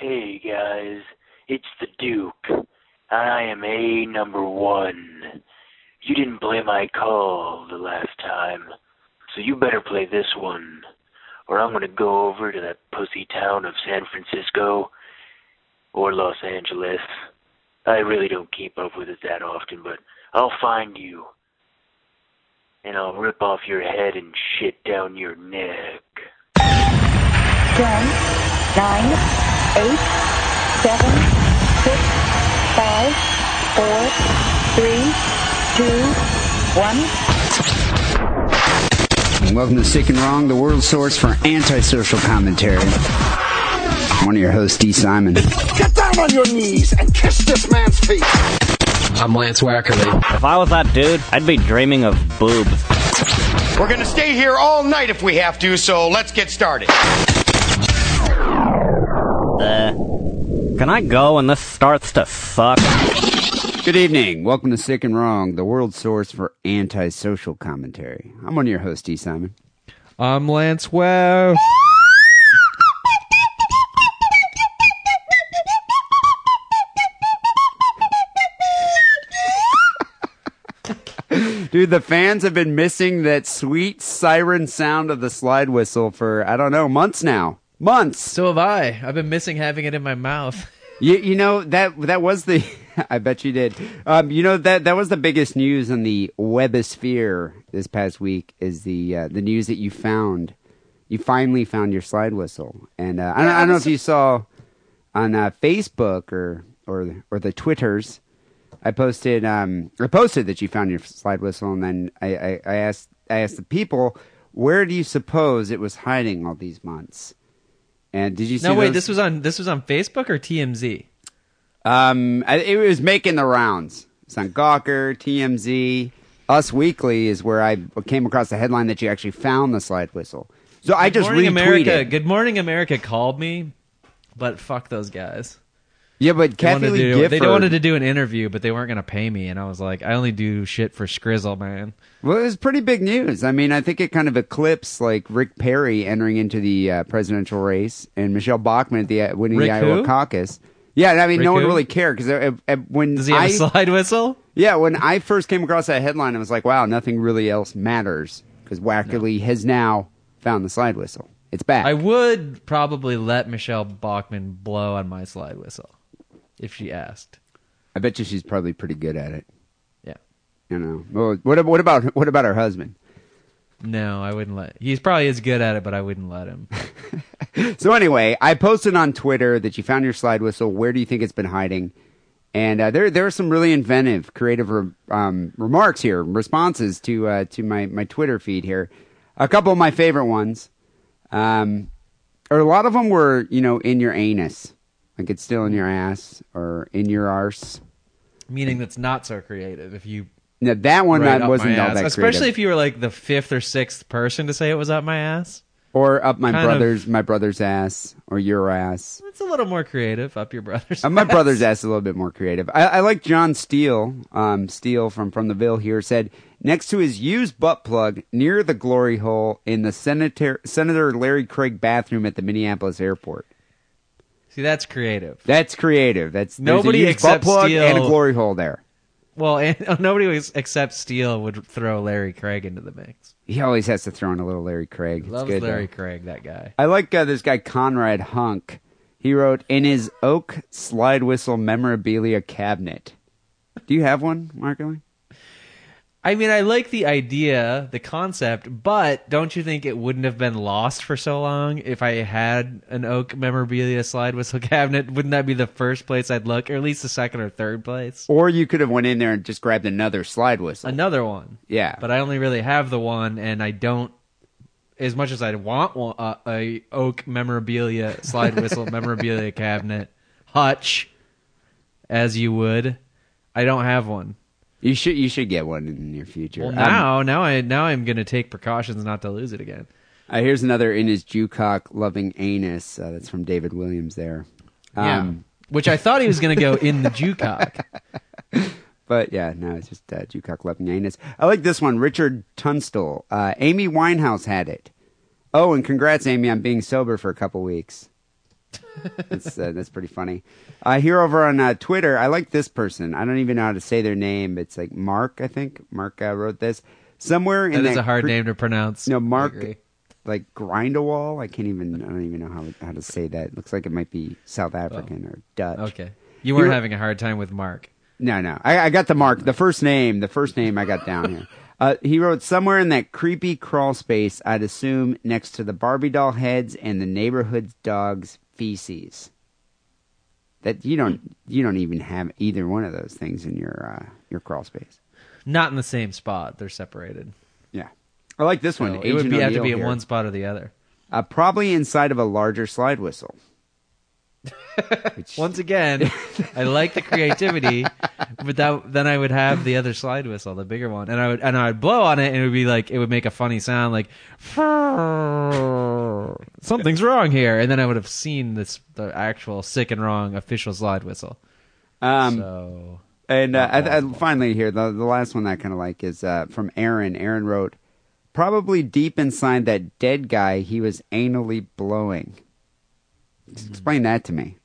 Hey guys, it's the Duke. I am A number one. You didn't play my call the last time, so you better play this one, or I'm going to go over to that pussy town of San Francisco or Los Angeles. I really don't keep up with it that often, but I'll find you, and I'll rip off your head and shit down your neck. 10, 9, 8, 7, 6, 5, 4, 3, 2, 1. Welcome to Sick and Wrong, the world source for antisocial commentary. One of your hosts, Dee Simon. Get down on your knees and kiss this man's feet. I'm Lance Wackerly. If I was that dude, I'd be dreaming of boobs. We're going to stay here all night if we have to, so let's get started. Can I go when this starts to suck? Good evening. Welcome to Sick and Wrong, the world source for antisocial commentary. I'm one of your hosts, Dee Simon. I'm Lance Webb. Dude, the fans have been missing that sweet siren sound of the slide whistle for, I don't know, months now. Months. So have I. I've been missing having it in my mouth. You know, that was the... I bet you did. You know, that was the biggest news on the Webosphere this past week, is the news that you found. You finally found your slide whistle. And I don't know if you saw on Facebook or the Twitters... I posted that you found your slide whistle, and then I asked the people, where do you suppose it was hiding all these months? And did you see? No, wait, this was on Facebook or TMZ? It was making the rounds. It's on Gawker, TMZ, Us Weekly is where I came across the headline that you actually found the slide whistle. So I just retweeted. Good Morning America called me, but fuck those guys. Yeah, but Kathy Lee Gifford... They wanted to do an interview, but they weren't going to pay me, and I was like, I only do shit for Skrizzle, man. Well, it was pretty big news. I mean, I think it kind of eclipsed, like, Rick Perry entering into the presidential race, and Michelle Bachmann winning the Iowa caucus. Yeah, I mean, Rick no one really cared, because when does he have a slide whistle? Yeah, when I first came across that headline, I was like, wow, nothing really else matters, because Wackerly has now found the slide whistle. It's back. I would probably let Michelle Bachmann blow on my slide whistle. If she asked, I bet you she's probably pretty good at it. Yeah, you know. Well, what about her husband? No, I wouldn't let. He's probably as good at it, but I wouldn't let him. So anyway, I posted on Twitter that you found your slide whistle. Where do you think it's been hiding? And there are some really inventive, creative remarks here, responses to my Twitter feed here. A couple of my favorite ones, or a lot of them were, you know, in your anus. Like it's still in your ass or in your arse. Meaning that's not so creative if you... No, that one wasn't all that creative. Especially if you were like the fifth or sixth person to say it was up my ass. Or up my brother's ass or your ass. It's a little more creative, up your brother's ass. My brother's ass is a little bit more creative. I like John Steele, Steele from the Ville here, said, next to his used butt plug near the glory hole in the Senator Larry Craig bathroom at the Minneapolis airport. See, that's creative. That's nobody except Steele and a glory hole there. Well, and nobody except Steele would throw Larry Craig into the mix. He always has to throw in a little Larry Craig. Loves Larry Craig, that guy. I like this guy Conrad Hunk. He wrote in his oak slide whistle memorabilia cabinet. Do you have one, Markley? I mean, I like the idea, the concept, but don't you think it wouldn't have been lost for so long if I had an oak memorabilia slide whistle cabinet? Wouldn't that be the first place I'd look, or at least the second or third place? Or you could have went in there and just grabbed another slide whistle. Another one. Yeah. But I only really have the one, and I don't, as much as I want a oak memorabilia slide whistle memorabilia cabinet, hutch, as you would, I don't have one. You should get one in the near future. Well, now I'm going to take precautions not to lose it again. Here's another in his Jewcock loving anus. That's from David Williams there. Yeah, which I thought he was going to go in the Jewcock. But yeah, no, it's just Jewcock loving anus. I like this one, Richard Tunstall. Amy Winehouse had it. Oh, and congrats, Amy, on being sober for a couple weeks. That's pretty funny. Here over on Twitter, I like this person. I don't even know how to say their name. It's like Mark, I think. Mark wrote this. Somewhere in that is a hard name to pronounce. No, Mark, like Grindewall. I don't even know how to say that. It looks like it might be South African or Dutch. Okay. You weren't having a hard time with Mark. No. I got the Mark. The first name I got down here. He wrote, somewhere in that creepy crawl space, I'd assume next to the Barbie doll heads and the neighborhood dog's feces. That you don't even have either one of those things in your crawl space. Not in the same spot. They're separated. Yeah. I like this one. It would have to be in one spot or the other. Probably inside of a larger slide whistle. Once again, I like the creativity, but then I would have the other slide whistle, the bigger one, and I would blow on it, and it would be like, it would make a funny sound, like something's wrong here, and then I would have seen the actual Sick and Wrong official slide whistle. And finally here, the last one I kind of like is from Aaron. Aaron wrote, "Probably deep inside that dead guy, he was anally blowing." Explain that to me.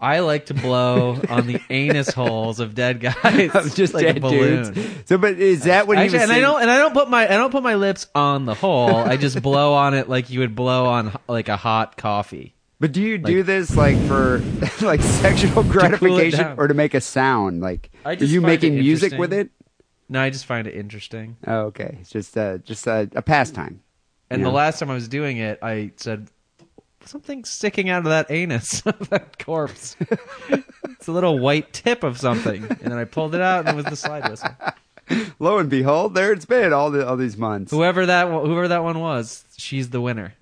I like to blow on the anus holes of dead guys, just like dead a balloon. Dudes. So, but is that what? Actually, I don't put my lips on the hole. I just blow on it like you would blow on like a hot coffee. But do you do this like for like sexual gratification or to make a sound? Like, are you making music with it? No, I just find it interesting. Oh, okay, it's just a pastime. And the last time I was doing it, I said, something's sticking out of that anus of that corpse. It's a little white tip of something. And then I pulled it out, and it was the slide whistle. Lo and behold, there it's been all these months. Whoever that one was, she's the winner.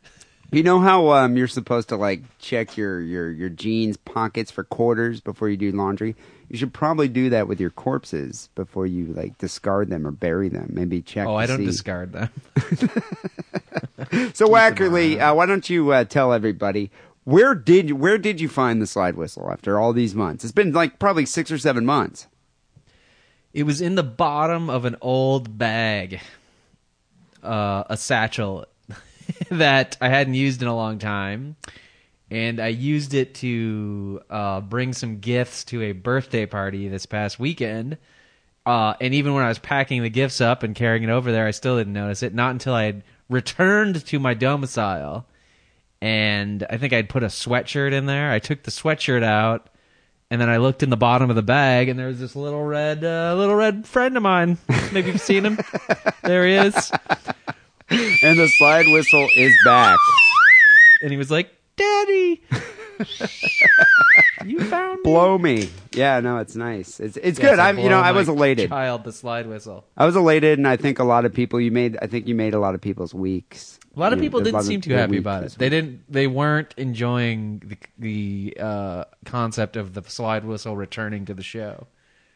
You know how you're supposed to like check your jeans pockets for quarters before you do laundry? You should probably do that with your corpses before you like discard them or bury them. Maybe check. Oh, I don't discard them. So Wackerly, why don't you tell everybody where did you find the slide whistle after all these months? It's been like probably 6 or 7 months. It was in the bottom of an old bag, a satchel that I hadn't used in a long time, and I used it to bring some gifts to a birthday party this past weekend. And even when I was packing the gifts up and carrying it over there, I still didn't notice it. Not until I had returned to my domicile, and I think I'd put a sweatshirt in there. I took the sweatshirt out, and then I looked in the bottom of the bag, and there was this little red friend of mine. Maybe you've seen him. There he is. And the slide whistle is back. And he was like, "Daddy, you found me. Blow me." Yeah, no, it's nice. It's good. I was elated. Child, the slide whistle. I was elated, and I think a lot of people. I think you made a lot of people's weeks. A lot of people didn't seem too happy about it. They weren't enjoying the concept of the slide whistle returning to the show.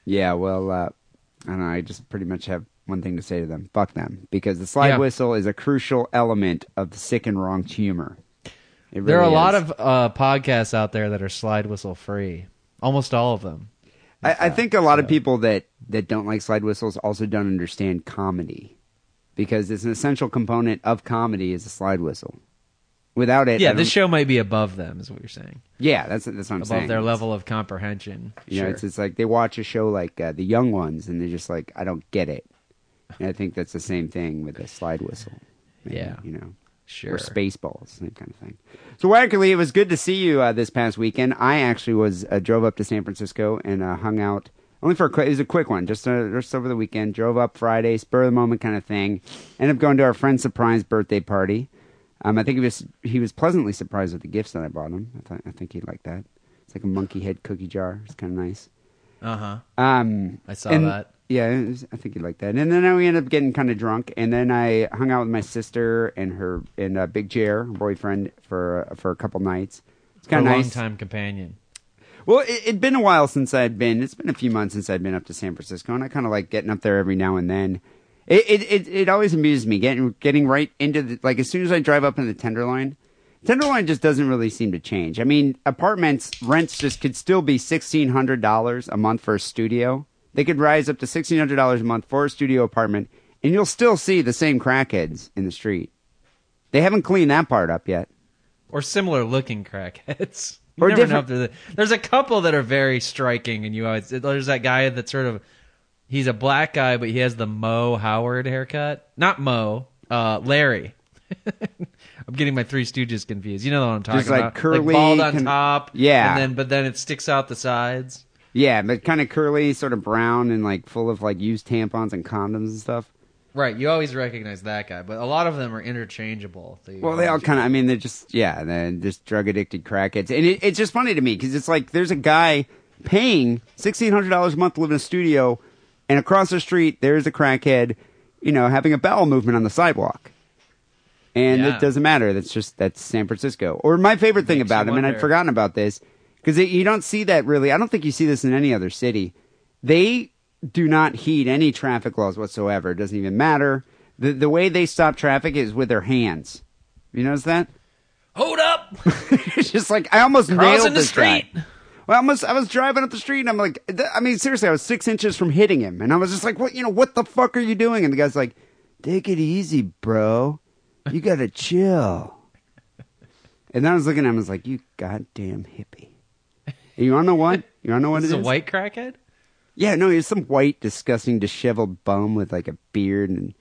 Yeah, well, I don't know. I just pretty much have one thing to say to them: fuck them, because the slide whistle is a crucial element of the Sick and Wrong humor. Really there are a lot of podcasts out there that are slide whistle free. Almost all of them. I think a lot of people that don't like slide whistles also don't understand comedy, because it's an essential component of comedy is a slide whistle. Without it, this show might be above them, is what you're saying. Yeah, that's what I'm saying. Above their level of comprehension. Yeah, sure. It's like they watch a show like The Young Ones, and they're just like, I don't get it. And I think that's the same thing with a slide whistle. Maybe, yeah, you know. Sure. Or Spaceballs, that kind of thing. So, Wackerly, it was good to see you this past weekend. I actually drove up to San Francisco and hung out only for it was a quick one, just over the weekend. Drove up Friday, spur of the moment kind of thing. Ended up going to our friend's surprise birthday party. I think he was pleasantly surprised with the gifts that I brought him. I think he'd like that. It's like a monkey head cookie jar. It's kind of nice. Uh huh. I saw that. Yeah, I think you'd like that. And then we ended up getting kind of drunk, and then I hung out with my sister and her Big Jer, her boyfriend, for a couple nights. It's kind of nice. Long-time companion. Well, it'd been a while since it's been a few months since I'd been up to San Francisco, and I kind of like getting up there every now and then. It always amuses me, getting right into like, as soon as I drive up in the Tenderloin. Tenderloin just doesn't really seem to change. I mean, rents just could still be $1,600 a month for a studio. They could rise up to $1,600 a month for a studio apartment, and you'll still see the same crackheads in the street. They haven't cleaned that part up yet. or similar looking crackheads. You never know if they're the, there's a couple that are very striking, and you always there's that guy that sort of he's a black guy, but he has the Mo Howard haircut. Not Mo, Larry. I'm getting my Three Stooges confused. You know what I'm talking about? Just like curly, like bald on top, yeah, and then but then it sticks out the sides. Yeah, but kind of curly, sort of brown, and like full of like used tampons and condoms and stuff. Right, you always recognize that guy, but a lot of them are interchangeable. Well, they all kind of, I mean, they're just, yeah, they're just drug-addicted crackheads. And it's just funny to me, because it's like, there's a guy paying $1,600 a month to live in a studio, and across the street, there's a crackhead, you know, having a bowel movement on the sidewalk. And yeah. It doesn't matter, that's San Francisco. Or my favorite thing about him, and I'd forgotten about this, because you don't see that really, I don't think you see this in any other city. They do not heed any traffic laws whatsoever. It doesn't even matter. The way they stop traffic is with their hands. You notice that? Hold up! It's just like, I almost nailed this guy. Well, I was driving up the street, and I'm like, I mean, seriously, I was 6 inches from hitting him. And I was just like, what the fuck are you doing? And the guy's like, take it easy, bro. You gotta chill. And then I was looking at him, I was like, you goddamn hippie. And you wanna know what? You wanna know what it is? Is a white crackhead? Yeah, no, he was some white, disgusting, disheveled bum with, like, a beard and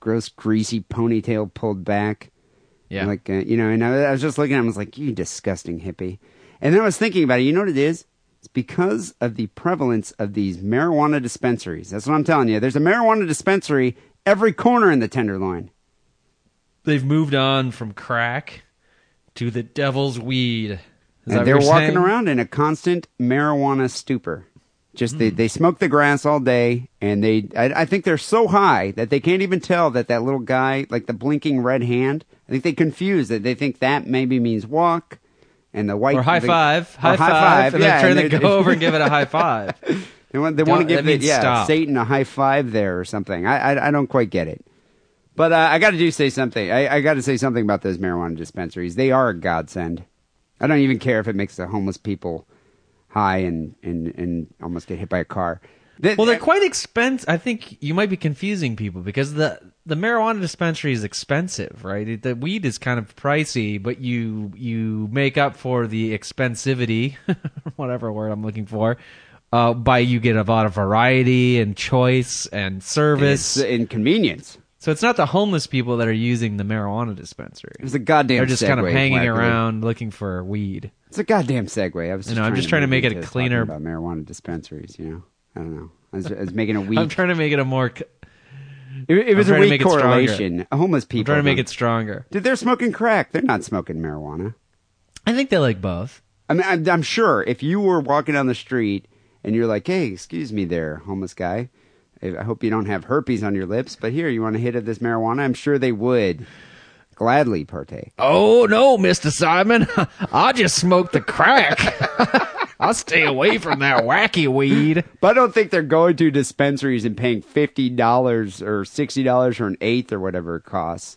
gross, greasy ponytail pulled back. Yeah. And like, you know, and I was just looking at him, I was like, you disgusting hippie. And then I was thinking about it. You know what it is? It's because of the prevalence of these marijuana dispensaries. That's what I'm telling you. There's a marijuana dispensary every corner in the Tenderloin. They've moved on from crack to the devil's weed. And they're walking around in a constant marijuana stupor. Just they smoke the grass all day, and I think they're so high that they can't even tell that little guy, like the blinking red hand, I think they confuse that. They think that maybe means walk, and the white... Or high five. And yeah, they're trying to go over and give it a high five. they want to give it, Satan a high five there or something. I don't quite get it. But I got to say something. I got to say something about those marijuana dispensaries. They are a godsend. I don't even care if it makes the homeless people... high and almost get hit by a car. They're quite expensive. I think you might be confusing people because the marijuana dispensary is expensive, right? The weed is kind of pricey, but you make up for the expensivity, whatever word I'm looking for, by you get a lot of variety and choice and service. And convenience. So it's not the homeless people that are using the marijuana dispensary. It's a goddamn segue. They're just kind of hanging around looking for weed. It's a goddamn segue. I'm just trying to make it a cleaner... about marijuana dispensaries, you know? I don't know. I was making a weak... I'm trying to make it a more... It was a weak correlation. Homeless people... I'm trying to make it stronger. Dude, they're smoking crack. They're not smoking marijuana. I think they like both. I mean, I'm sure if you were walking down the street and you're like, hey, excuse me there, homeless guy... I hope you don't have herpes on your lips, but here, you want a hit of this marijuana? I'm sure they would gladly partake. Oh, no, Mr. Simon. I just smoked the crack. I'll stay away from that wacky weed. But I don't think they're going to dispensaries and paying $50 or $60 or an eighth or whatever it costs.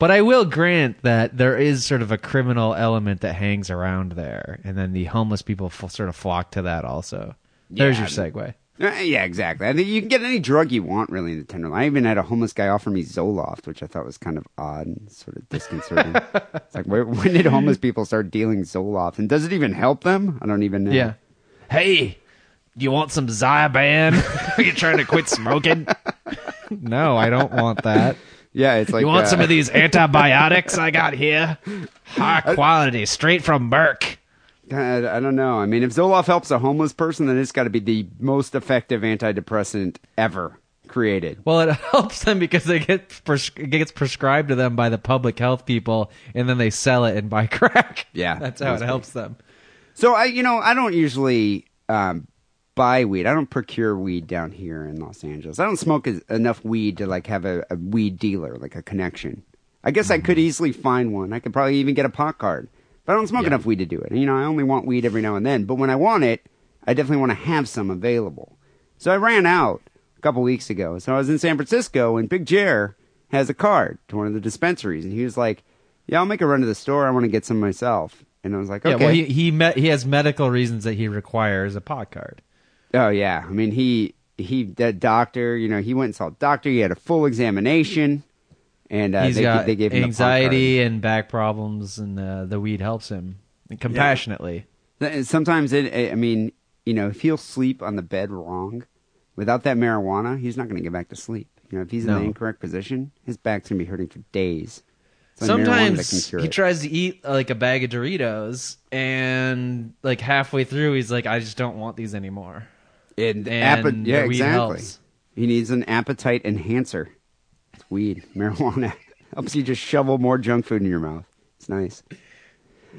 But I will grant that there is sort of a criminal element that hangs around there, and then the homeless people sort of flock to that also. There's your segue. Yeah, exactly. I think you can get any drug you want, really, in the Tenderloin. I even had a homeless guy offer me Zoloft, which I thought was kind of odd and sort of disconcerting. It's like, when did homeless people start dealing Zoloft? And does it even help them? I don't even know. Yeah. Hey, do you want some Zyban? Are you trying to quit smoking? No, I don't want that. Yeah, it's like... You want some of these antibiotics I got here? High quality, straight from Merck. I don't know. I mean, if Zoloft helps a homeless person, then it's got to be the most effective antidepressant ever created. Well, it helps them because it gets prescribed to them by the public health people, and then they sell it and buy crack. Yeah. That's how it helps them. So, I don't usually buy weed. I don't procure weed down here in Los Angeles. I don't smoke enough weed to, like, have a weed dealer, like a connection. I guess I could easily find one. I could probably even get a pot card. But I don't smoke enough weed to do it. You know, I only want weed every now and then. But when I want it, I definitely want to have some available. So I ran out a couple weeks ago. So I was in San Francisco, and Big Jer has a card to one of the dispensaries. And he was like, yeah, I'll make a run to the store. I want to get some myself. And I was like, okay. Yeah, well, he has medical reasons that he requires a pot card. Oh, yeah. I mean, that doctor, you know, he went and saw a doctor. He had a full examination. And they gave him anxiety and back problems, and the weed helps him compassionately. Yeah. Sometimes I mean, you know, if he'll sleep on the bed wrong, without that marijuana, he's not going to get back to sleep. You know, if he's in the incorrect position, his back's going to be hurting for days. Sometimes he tries to eat like a bag of Doritos, and like halfway through, he's like, "I just don't want these anymore." And yeah, exactly. Helps. He needs an appetite enhancer. It's weed, marijuana helps you just shovel more junk food in your mouth. It's nice.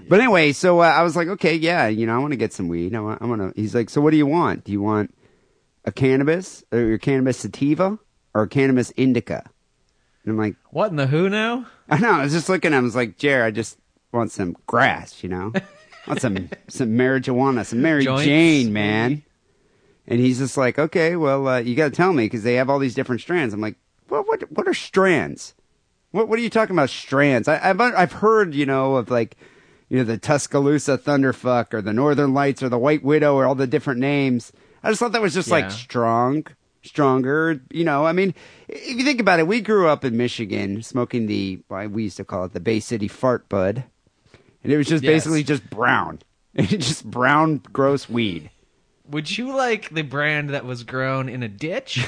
But anyway, so I was like, okay, yeah, you know, I want to get some weed. I want to. He's like, so what do you want? Do you want a cannabis or cannabis sativa or cannabis indica? And I'm like, what in the who now? I know. I was just looking. I was like, Jer, I just want some grass, you know? I want some marijuana, some Mary Joints. Jane, man. And he's just like, okay, well, you got to tell me because they have all these different strands. I'm like, well, what are strands? What are you talking about strands? I've heard, you know, of like, you know, the Tuscaloosa Thunderfuck or the Northern Lights or the White Widow or all the different names. I just thought that was just like stronger, you know. I mean, if you think about it, we grew up in Michigan smoking we used to call it the Bay City fart bud. And it was just basically just brown. Just brown, gross weed. Would you like the brand that was grown in a ditch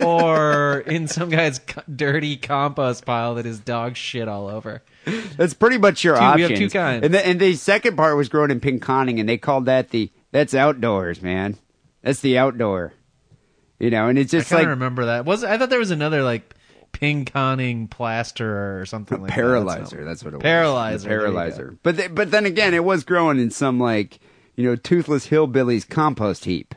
or in some guy's dirty compost pile that is dog shit all over? That's pretty much your options. We have two kinds. And the second part was grown in Pinconning, and they called that that's outdoors, man. That's the outdoor. You know, and it's just I remember that. I thought there was another like Pinconning plasterer or something like Paralyzer, that. That's what it was. Paralyzer. But then again, it was growing in some like, you know, toothless hillbillies compost heap.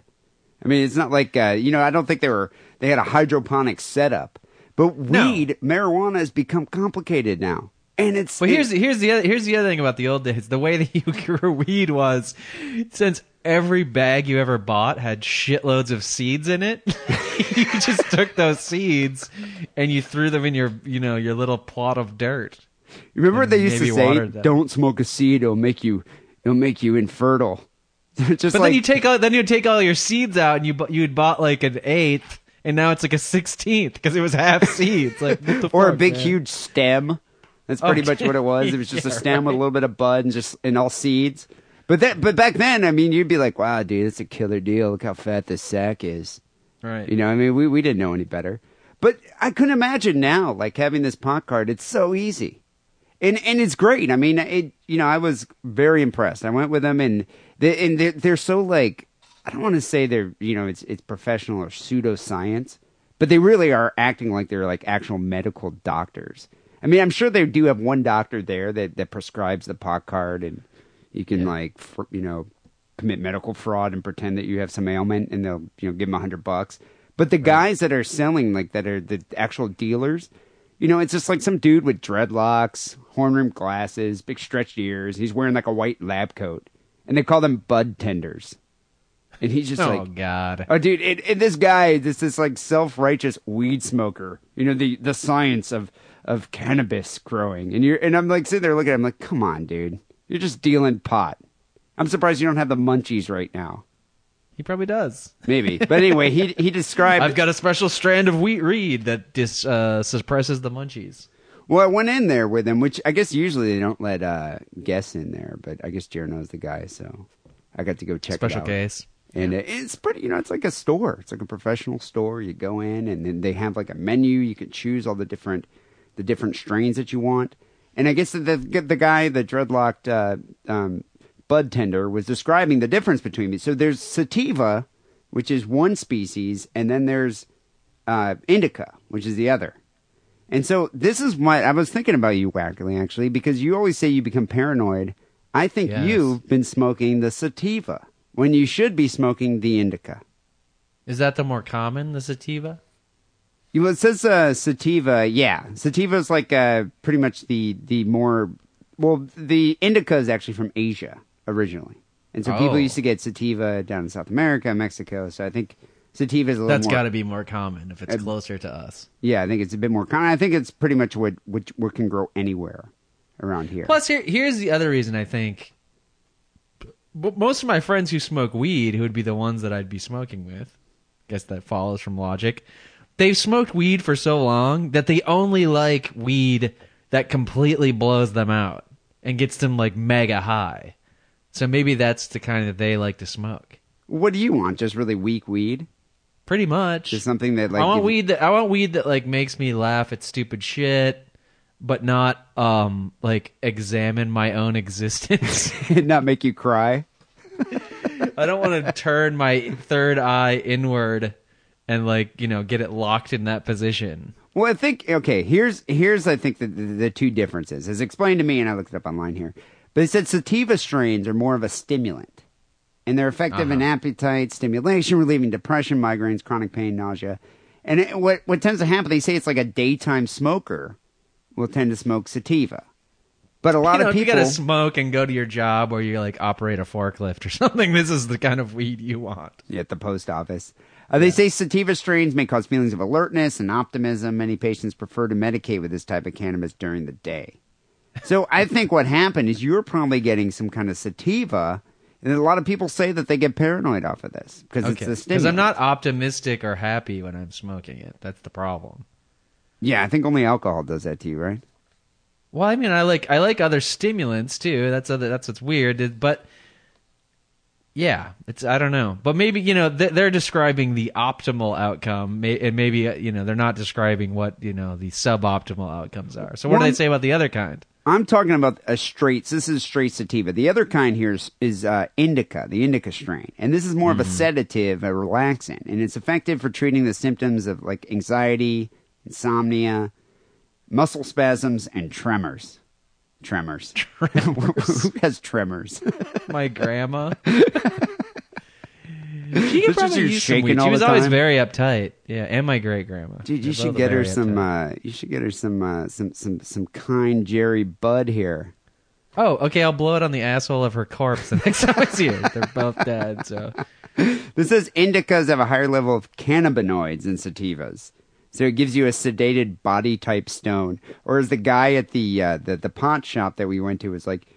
I mean, it's not like, you know, I don't think they had a hydroponic setup. But weed, marijuana has become complicated now. And it's. Well, here's the other thing about the old days. The way that you grew weed was, since every bag you ever bought had shitloads of seeds in it, you just took those seeds and you threw them in your, you know, your little plot of dirt. Remember what they used to say, "Don't smoke a seed; it'll make you infertile." But like, then you take all your seeds out, and you'd bought like an 1/8, and now it's like a 16th because it was half seeds, like what the or fuck, a big huge stem. That's pretty much what it was. It was just a stem with a little bit of bud and all seeds. But back then, I mean, you'd be like, "Wow, dude, that's a killer deal. Look how fat this sack is." Right. You know, I mean, we didn't know any better. But I couldn't imagine now, like having this pot card. It's so easy, and it's great. I mean, you know, I was very impressed. I went with them, and they're so like, I don't want to say they're, you know, it's professional or pseudoscience, but they really are acting like they're like actual medical doctors. I mean, I'm sure they do have one doctor there that prescribes the pot card, and you can like, you know, commit medical fraud and pretend that you have some ailment, and they'll, you know, give them $100. But the guys that are selling, like that are the actual dealers, you know, it's just like some dude with dreadlocks, horn rimmed glasses, big stretched ears. He's wearing like a white lab coat, and they call them bud tenders. And he's just like, oh god, oh dude, and this guy, this like self righteous weed smoker. You know, the science of cannabis growing, and I'm like sitting there looking at him like, come on, dude, you're just dealing pot. I'm surprised you don't have the munchies right now. He probably does, maybe. But anyway, he described, I've got a special strand of wheat reed that suppresses the munchies. Well, I went in there with him, which I guess usually they don't let guests in there, but I guess Jer knows the guy, so I got to go check special it out. Case. And it's pretty, you know, it's like a store. It's like a professional store. You go in, and then they have like a menu. You can choose all the different strains that you want. And I guess the guy, the dreadlocked bud tender, was describing the difference between these. So there's sativa, which is one species, and then there's indica, which is the other. And so this is what I was thinking about you, Wackerly, actually, because you always say you become paranoid. I think you've been smoking the sativa when you should be smoking the indica. Is that the more common, the sativa? Well, it says sativa, yeah. Sativa is like pretty much the more... Well, the indica is actually from Asia originally. And so people used to get sativa down in South America, Mexico. So I think sativa is a little more... That's got to be more common if it's closer to us. Yeah, I think it's a bit more common. I think it's pretty much what can grow anywhere around here. Plus, here's the other reason I think... Most of my friends who smoke weed, who would be the ones that I'd be smoking with, I guess that follows from logic... they've smoked weed for so long that they only like weed that completely blows them out and gets them like mega high. So maybe that's the kind that they like to smoke. What do you want? Just really weak weed? Pretty much. Just something that like I want weed that like makes me laugh at stupid shit, but not like examine my own existence. Not make you cry. I don't want to turn my third eye inward and like, you know, get it locked in that position. Well, I think here's I think the two differences. It's explained to me, and I looked it up online here. But it said sativa strains are more of a stimulant. And they're effective in appetite stimulation, relieving depression, migraines, chronic pain, nausea. And it, what tends to happen, they say it's like a daytime smoker will tend to smoke sativa. But a lot of people... You gotta smoke and go to your job or you like operate a forklift or something. This is the kind of weed you want. Yeah, at the post office. They say sativa strains may cause feelings of alertness and optimism. Many patients prefer to medicate with this type of cannabis during the day. So I think what happened is you're probably getting some kind of sativa... And a lot of people say that they get paranoid off of this because it's the stimulant. Because I'm not optimistic or happy when I'm smoking it. That's the problem. Yeah, I think only alcohol does that to you, right? Well, I mean, I like other stimulants too. That's what's weird. But yeah, it's I don't know. But maybe you know they're describing the optimal outcome, and maybe you know they're not describing what you know the suboptimal outcomes are. So what do they say about the other kind? I'm talking about a straight. This is straight sativa. The other kind here is indica, the indica strain, and this is more of a sedative, a relaxant, and it's effective for treating the symptoms of like anxiety, insomnia, muscle spasms, and tremors. Who has tremors? My grandma. She probably used some weed. She was always very uptight. Yeah, and my great grandma. Dude, you should get her some kind Jerry Bud here. Oh, okay. I'll blow it on the asshole of her corpse the next time I see her. They're both dead. So this says indicas have a higher level of cannabinoids than sativas, so it gives you a sedated body type stone. Or as the guy at the pot shop that we went to was like,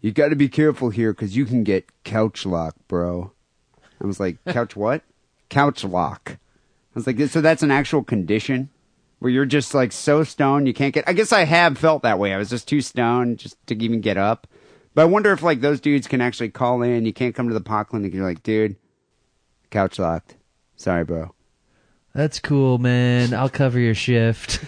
you got to be careful here because you can get couch lock, bro. I was like, couch what? Couch lock. I was like, so that's an actual condition where you're just like so stoned you can't get... I guess I have felt that way. I was just too stoned just to even get up. But I wonder if like those dudes can actually call in. You can't come to the pot clinic. You're like, dude, couch locked. Sorry, bro. That's cool, man. I'll cover your shift.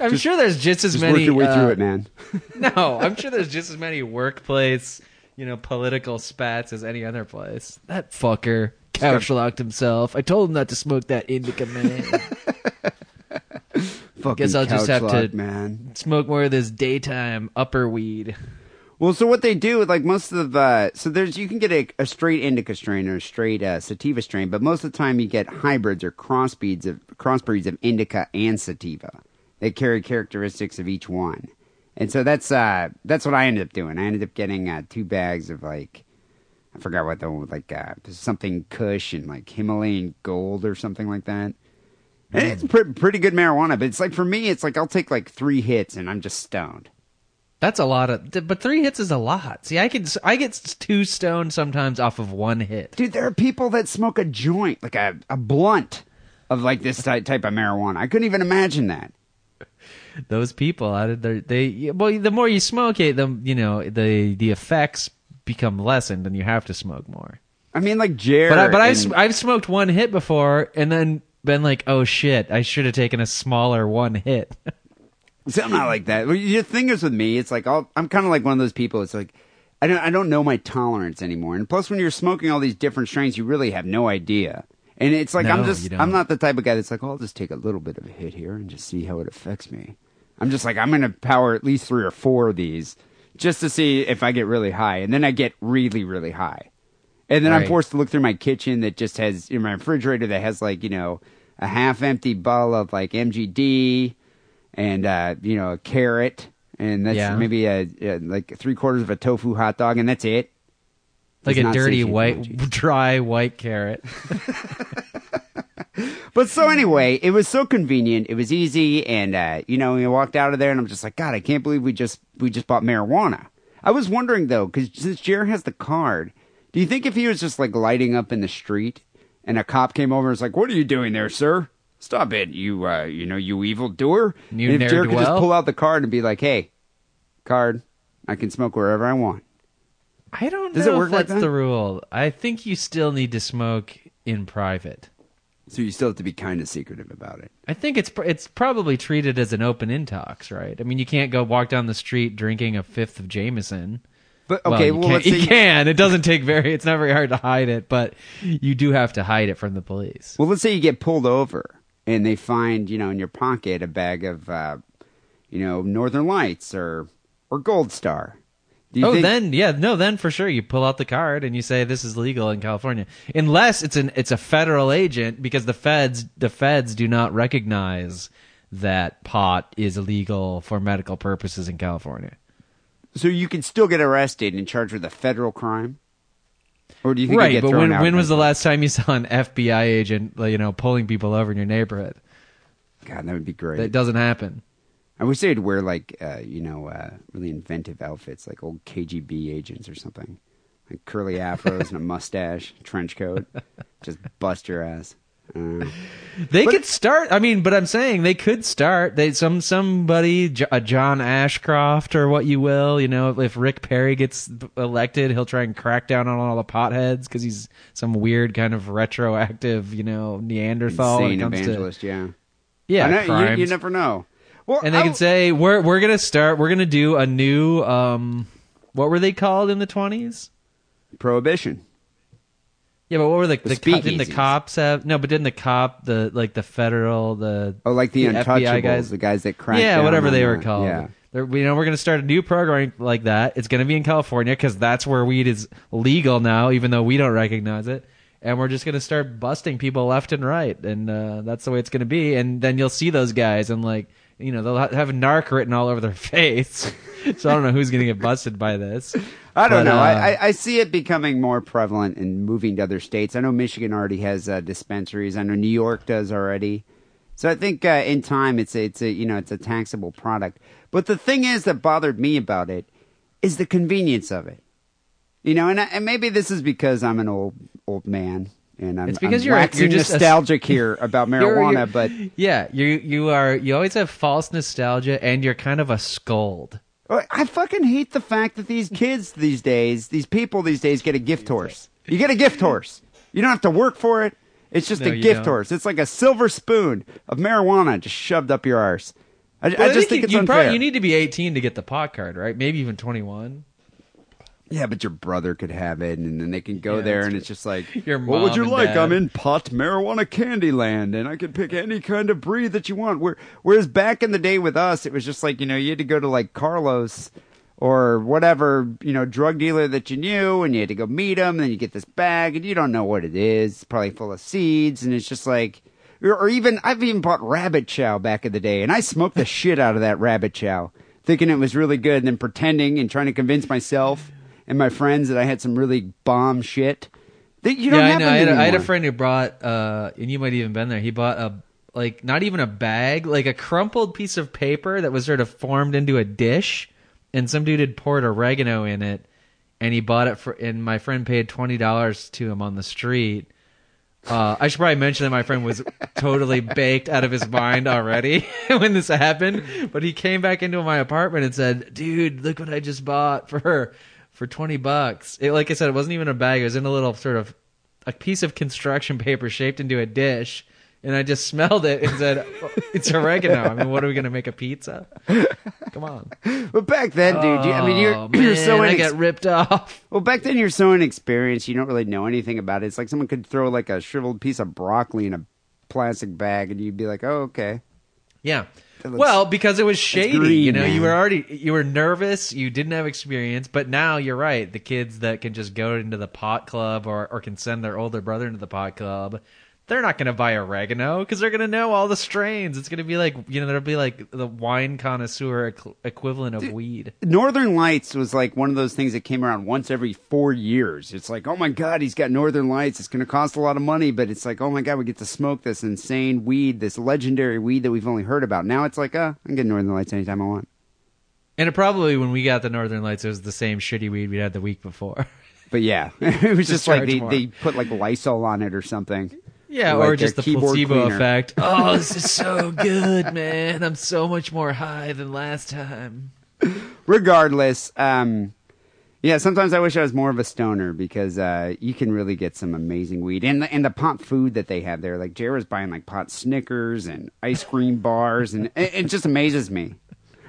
I'm sure there's just as many... Just work your way through it, man. No, I'm sure there's just as many workplace... You know, political spats as any other place. That fucker couch locked himself. I told him not to smoke that indica, man. Fucking guess I'll just have to smoke more of this daytime upper weed. Well, so what they do, like most of the, so there's you can get a straight indica strain or a straight sativa strain, but most of the time you get hybrids or crossbreeds of indica and sativa. They carry characteristics of each one. And so that's what I ended up doing. I ended up getting 2 bags of like, I forgot what the one was like, something Kush and like Himalayan Gold or something like that. And it's pretty good marijuana, but it's like for me, it's like I'll take like 3 hits and I'm just stoned. That's a lot but 3 hits is a lot. See, I get too stoned sometimes off of 1 hit. Dude, there are people that smoke a joint, like a blunt of like this type of marijuana. I couldn't even imagine that. Those people, the more you smoke it, the effects become lessened, and you have to smoke more. I mean, like Jared. But I've smoked 1 hit before, and then been like, oh shit, I should have taken a smaller 1 hit. Something like that. The thing is with me, it's like I'm kind of like one of those people. It's like I don't know my tolerance anymore, and plus, when you're smoking all these different strains, you really have no idea. And it's like I'm not the type of guy that's like, oh, I'll just take a little bit of a hit here and just see how it affects me. I'm just like, I'm going to power at least 3 or 4 of these just to see if I get really high. And then I get really, really high. And then I'm forced to look through my kitchen that just has, in my refrigerator that has like, you know, a half empty bottle of like MGD and, you know, a carrot. And that's maybe like 3/4 of a tofu hot dog. And that's it. Like a dirty dry white carrot. But so anyway, it was so convenient. It was easy. And, you know, we walked out of there and I'm just like, God, I can't believe we just bought marijuana. I was wondering, though, because since Jer has the card, do you think if he was just like lighting up in the street and a cop came over and was like, "What are you doing there, sir? Stop it, you you evildoer." And if Jared could just pull out the card and be like, "Hey, card, I can smoke wherever I want." I don't know if that's the rule. I think you still need to smoke in private. So you still have to be kind of secretive about it. I think it's probably treated as an open intox, right? I mean, you can't go walk down the street drinking a fifth of Jameson. But okay, well, let's see. You can. It doesn't take it's not very hard to hide it, but you do have to hide it from the police. Well, let's say you get pulled over and they find, in your pocket a bag of, Northern Lights or Gold Star. Then for sure you pull out the card and you say this is legal in California, unless it's a federal agent, because the feds do not recognize that pot is illegal for medical purposes in California. So you can still get arrested and charged with a federal crime, or do you think you get thrown out? But when was the last time you saw an FBI agent, pulling people over in your neighborhood? God, that would be great. That doesn't happen. I wish they'd wear really inventive outfits, like old KGB agents or something, like curly afros and a mustache, trench coat, just bust your ass. They could start. Somebody, a John Ashcroft or what you will, if Rick Perry gets elected, he'll try and crack down on all the potheads because he's some weird kind of retroactive, Neanderthal. Insane evangelist, yeah. I know, you never know. Well, and they can say, we're going to start, we're going to do a new, what were they called in the 20s? Prohibition. Yeah, but what were the untouchables, guys, the guys that cracked down. Yeah, whatever they were called. Yeah. We're going to start a new program like that. It's going to be in California because that's where weed is legal now, even though we don't recognize it. And we're just going to start busting people left and right. And that's the way it's going to be. And then you'll see those guys and they'll have narc written all over their face. So I don't know who's going to get busted by this. I don't know. I see it becoming more prevalent and moving to other states. I know Michigan already has dispensaries. I know New York does already. So I think in time it's a taxable product. But the thing is that bothered me about it is the convenience of it. And maybe this is because I'm an old man. And I'm just nostalgic here about marijuana, but yeah, you always have false nostalgia, and you're kind of a scold. I fucking hate the fact that these kids these days, these people these days, get a gift horse. You get a gift horse. You don't have to work for it. It's just a gift horse. It's like a silver spoon of marijuana just shoved up your arse. I think it's unfair. You need to be 18 to get the pot card, right? Maybe even 21. Yeah, but your brother could have it, and then they can go there, and it's just like, what would you like? Dad. I'm in pot marijuana candy land, and I can pick any kind of breed that you want. Whereas back in the day with us, it was just like, you had to go to like Carlos or whatever, drug dealer that you knew, and you had to go meet him, and then you get this bag, and you don't know what it is. It's probably full of seeds, and it's just like, or even, I've even bought rabbit chow back in the day, and I smoked the shit out of that rabbit chow, thinking it was really good, and then pretending and trying to convince myself and my friends that I had some really bomb shit. I had a friend who brought, and you might have even been there, he bought not even a bag, like a crumpled piece of paper that was sort of formed into a dish, and some dude had poured oregano in it, and he bought it and my friend paid $20 to him on the street. I should probably mention that my friend was totally baked out of his mind already when this happened, but he came back into my apartment and said, "Dude, look what I just bought for $20. It, like I said, it wasn't even a bag. It was in a little sort of a piece of construction paper shaped into a dish. And I just smelled it and said, it's oregano. I mean, what are we going to make a pizza? Come on." Well, back then, dude, you're so inexperienced. I got ripped off. Well, back then you're so inexperienced. You don't really know anything about it. It's like someone could throw like a shriveled piece of broccoli in a plastic bag and you'd be like, "Oh, okay." Yeah. Well, because it was shady, green, man. You were nervous, you didn't have experience, but now you're right. The kids that can just go into the pot club or can send their older brother into the pot club, they're not going to buy oregano because they're going to know all the strains. It's going to be like, there'll be like the wine connoisseur equivalent of weed. Northern Lights was like one of those things that came around once every 4 years. It's like, oh my God, he's got Northern Lights. It's going to cost a lot of money, but it's like, oh my God, we get to smoke this insane weed, this legendary weed that we've only heard about. Now it's like, I can get Northern Lights anytime I want. And it probably, when we got the Northern Lights, it was the same shitty weed we had the week before. But yeah, it was just like they put like Lysol on it or something. Yeah, like or just the placebo effect. Oh, this is so good, man. I'm so much more high than last time. Regardless, yeah, sometimes I wish I was more of a stoner because you can really get some amazing weed. And the pot food that they have there, like Jared was buying like pot Snickers and ice cream bars, and it just amazes me.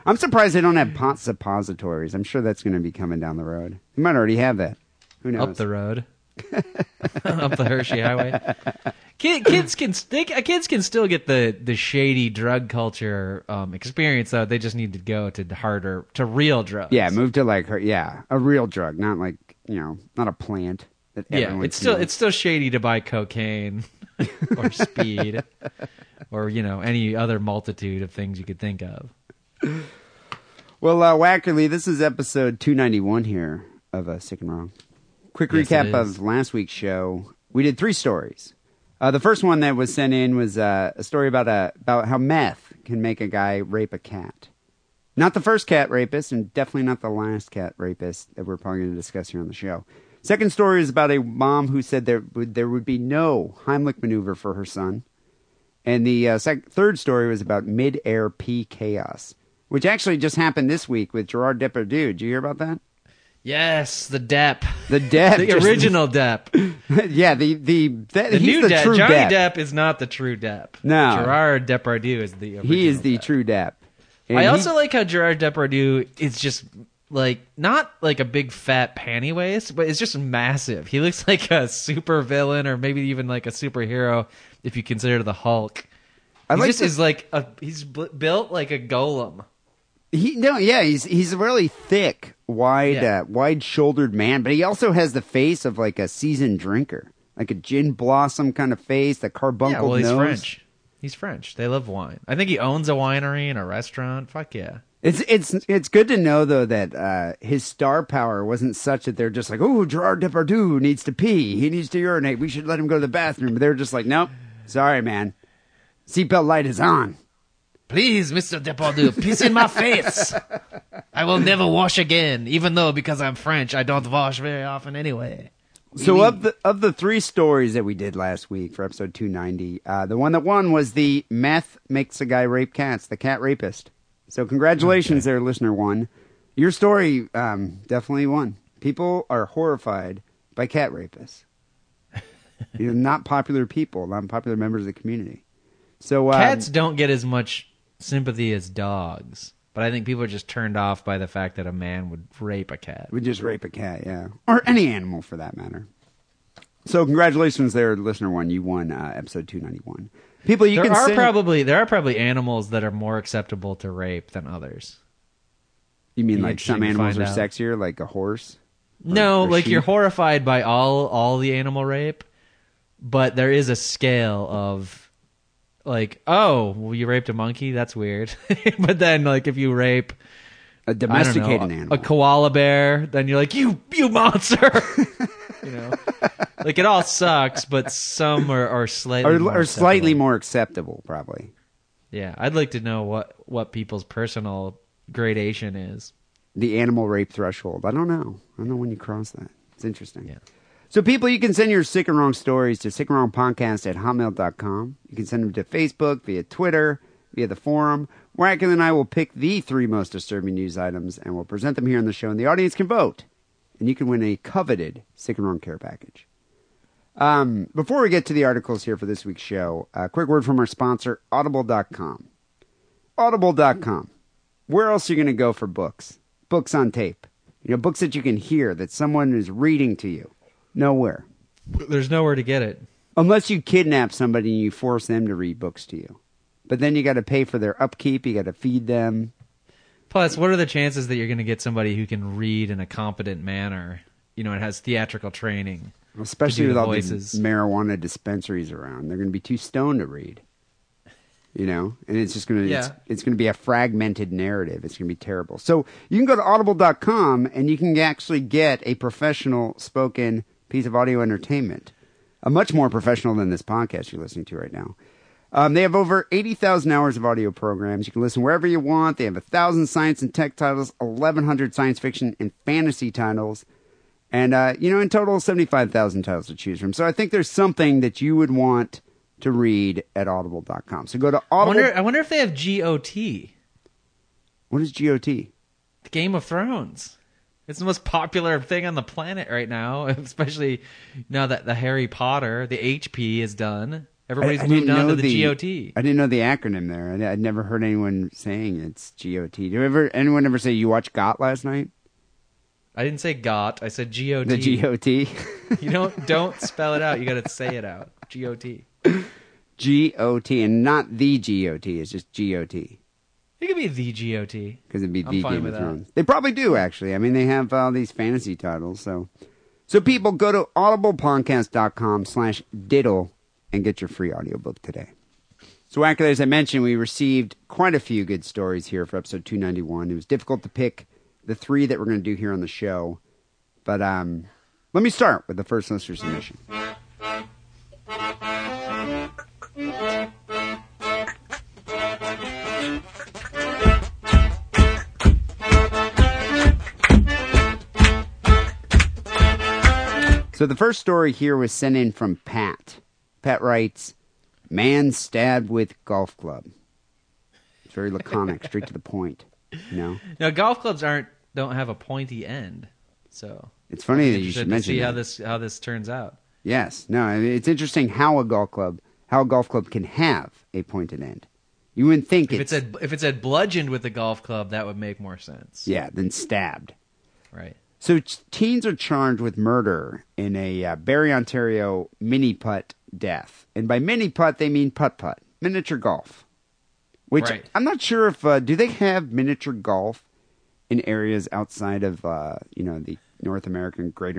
I'm surprised they don't have pot suppositories. I'm sure that's going to be coming down the road. They might already have that. Who knows? Up the road. Up the Hershey Highway. Kids can still get the shady drug culture experience, though. They just need to go to harder, to real drugs. Yeah, move to like a real drug, not like, not a plant. That everyone it's still shady to buy cocaine or speed or, any other multitude of things you could think of. Well, Wackerly, this is episode 291 here of Sick and Wrong. Quick recap of last week's show. We did three stories. The first one that was sent in was a story about how meth can make a guy rape a cat. Not the first cat rapist, and definitely not the last cat rapist that we're probably going to discuss here on the show. Second story is about a mom who said there would be no Heimlich maneuver for her son. And the third story was about mid-air pee chaos, which actually just happened this week with Gerard Depardieu. Did you hear about that? Yes, the Depp. The Depp. The original Depp. Yeah, the new Depp. True Johnny Depp is not the true Depp. No. Gerard Depardieu is the original Depp. He is the true Depp. And I also like how Gerard Depardieu is just like, not like a big fat panty waist, but it's just massive. He looks like a super villain or maybe even like a superhero if you consider the Hulk. He's built like a golem. He's a really thick, wide-shouldered man, but he also has the face of like a seasoned drinker, like a gin blossom kind of face, the carbuncle nose. He's French. He's French. They love wine. I think he owns a winery and a restaurant. Fuck yeah. It's good to know though that his star power wasn't such that they're just like, oh, Gerard Depardieu needs to pee, he needs to urinate, we should let him go to the bathroom. But they're just like, nope, sorry, man, seatbelt light is on. Please, Mr. Depardieu, piss in my face. I will never wash again, even though because I'm French, I don't wash very often anyway. So of the three stories that we did last week for episode 290, the one that won was the meth makes a guy rape cats, the cat rapist. So congratulations there, listener one. Your story definitely won. People are horrified by cat rapists. They're not popular people, not popular members of the community. So cats don't get as much sympathy as dogs, but I think people are just turned off by the fact that a man would rape a cat. Would just rape a cat, yeah, or any animal for that matter. So congratulations, there, listener one, you won episode 291. People, there are probably animals that are more acceptable to rape than others. You mean like some animals are sexier, like a horse? No, or like sheep? You're horrified by all the animal rape, but there is a scale of. Like, oh, well, you raped a monkey? That's weird. But then, like, if you rape a domesticated animal, a koala bear, then you're like, you monster. Like it all sucks, but some are slightly more acceptable, probably. Yeah, I'd like to know what people's personal gradation is. The animal rape threshold. I don't know when you cross that. It's interesting. Yeah. So, people, you can send your Sick and Wrong stories to sickandwrongpodcast@hotmail.com. You can send them to Facebook, via Twitter, via the forum. Wackerly and I will pick the three most disturbing news items, and we'll present them here on the show, and the audience can vote. And you can win a coveted Sick and Wrong care package. Before we get to the articles here for this week's show, a quick word from our sponsor, Audible.com. Audible.com. Where else are you going to go for books? Books on tape. Books that you can hear, that someone is reading to you. Nowhere. There's nowhere to get it. Unless you kidnap somebody and you force them to read books to you. But then you got to pay for their upkeep. You got to feed them. Plus, what are the chances that you're going to get somebody who can read in a competent manner? It has theatrical training. Especially with all these marijuana dispensaries around. They're going to be too stoned to read. And it's just going to it's going to be a fragmented narrative. It's going to be terrible. So you can go to audible.com and you can actually get a professional spoken piece of audio entertainment, much more professional than this podcast you're listening to right now. They have over 80,000 hours of audio programs. You can listen wherever you want. They have 1,000 science and tech titles, 1,100 science fiction and fantasy titles, And, in total, 75,000 titles to choose from. So I think there's something that you would want to read at Audible.com. So go to Audible. I wonder if they have GOT. What is GOT? Game of Thrones. It's the most popular thing on the planet right now, especially now that the Harry Potter, the HP is done. Everybody's moved on to the GOT. I didn't know the acronym there. I'd never heard anyone saying it's GOT. Did anyone ever say you watched GOT last night? I didn't say GOT. I said GOT. The GOT. You don't spell it out. You got to say it out. GOT. GOT, and not the GOT. It's just GOT. It could be the GOT. Because it'd be the Game of Thrones. They probably do, actually. I mean, they have all these fantasy titles. So people, go to audiblepodcast.com/diddle and get your free audiobook today. So, Wackerly, as I mentioned, we received quite a few good stories here for episode 291. It was difficult to pick the three that we're going to do here on the show. But let me start with the first listener submission. So the first story here was sent in from Pat. Pat writes, "Man stabbed with golf club." It's very laconic, straight to the point. No, golf clubs don't have a pointy end. So it's funny that you should mention that. How this turns out. Yes, I mean, it's interesting how a golf club can have a pointed end. You wouldn't think if it said bludgeoned with a golf club, that would make more sense. Yeah, than stabbed. Right. So teens are charged with murder in a Barrie, Ontario mini-putt death. And by mini-putt, they mean putt-putt, miniature golf. Which, right. I'm not sure if, do they have miniature golf in areas outside of, the greater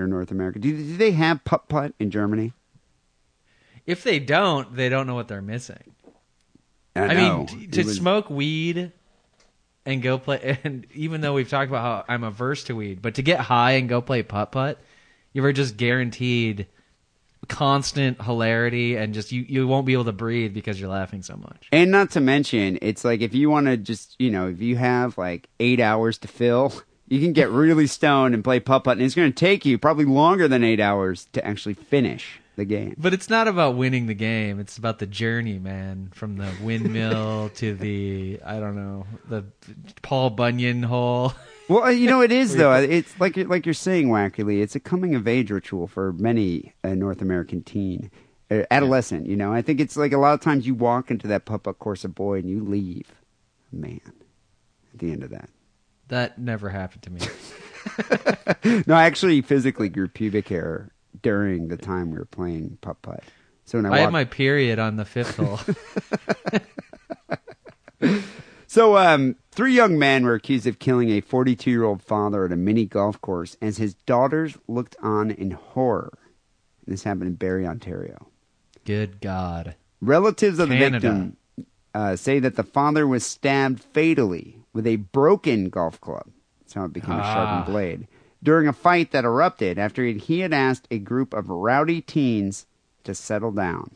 North America? Do they have putt-putt in Germany? If they don't know what they're missing. I mean, smoke weed... and go play, and even though we've talked about how I'm averse to weed, but to get high and go play putt-putt, you were just guaranteed constant hilarity and just you won't be able to breathe because you're laughing so much. And not to mention, it's like if you want to just, if you have like 8 hours to fill, you can get really stoned and play putt-putt, and it's going to take you probably longer than 8 hours to actually finish the game. But it's not about winning the game. It's about the journey, man, from the windmill to the, I don't know, the Paul Bunyan hole. Well, it is, though. It's like you're saying, Wackerly, it's a coming-of-age ritual for many North American teen, adolescent, I think it's like a lot of times you walk into that putt-putt course of boy and you leave a man at the end of that. That never happened to me. No, I actually physically grew pubic hair during the time we were playing putt-putt. So when I had my period on the fifth hole. So three young men were accused of killing a 42-year-old father at a mini golf course as his daughters looked on in horror. And this happened in Barrie, Ontario. Good God. Relatives of the victim say that the father was stabbed fatally with a broken golf club. That's how it became a sharpened blade. During a fight that erupted after he had asked a group of rowdy teens to settle down.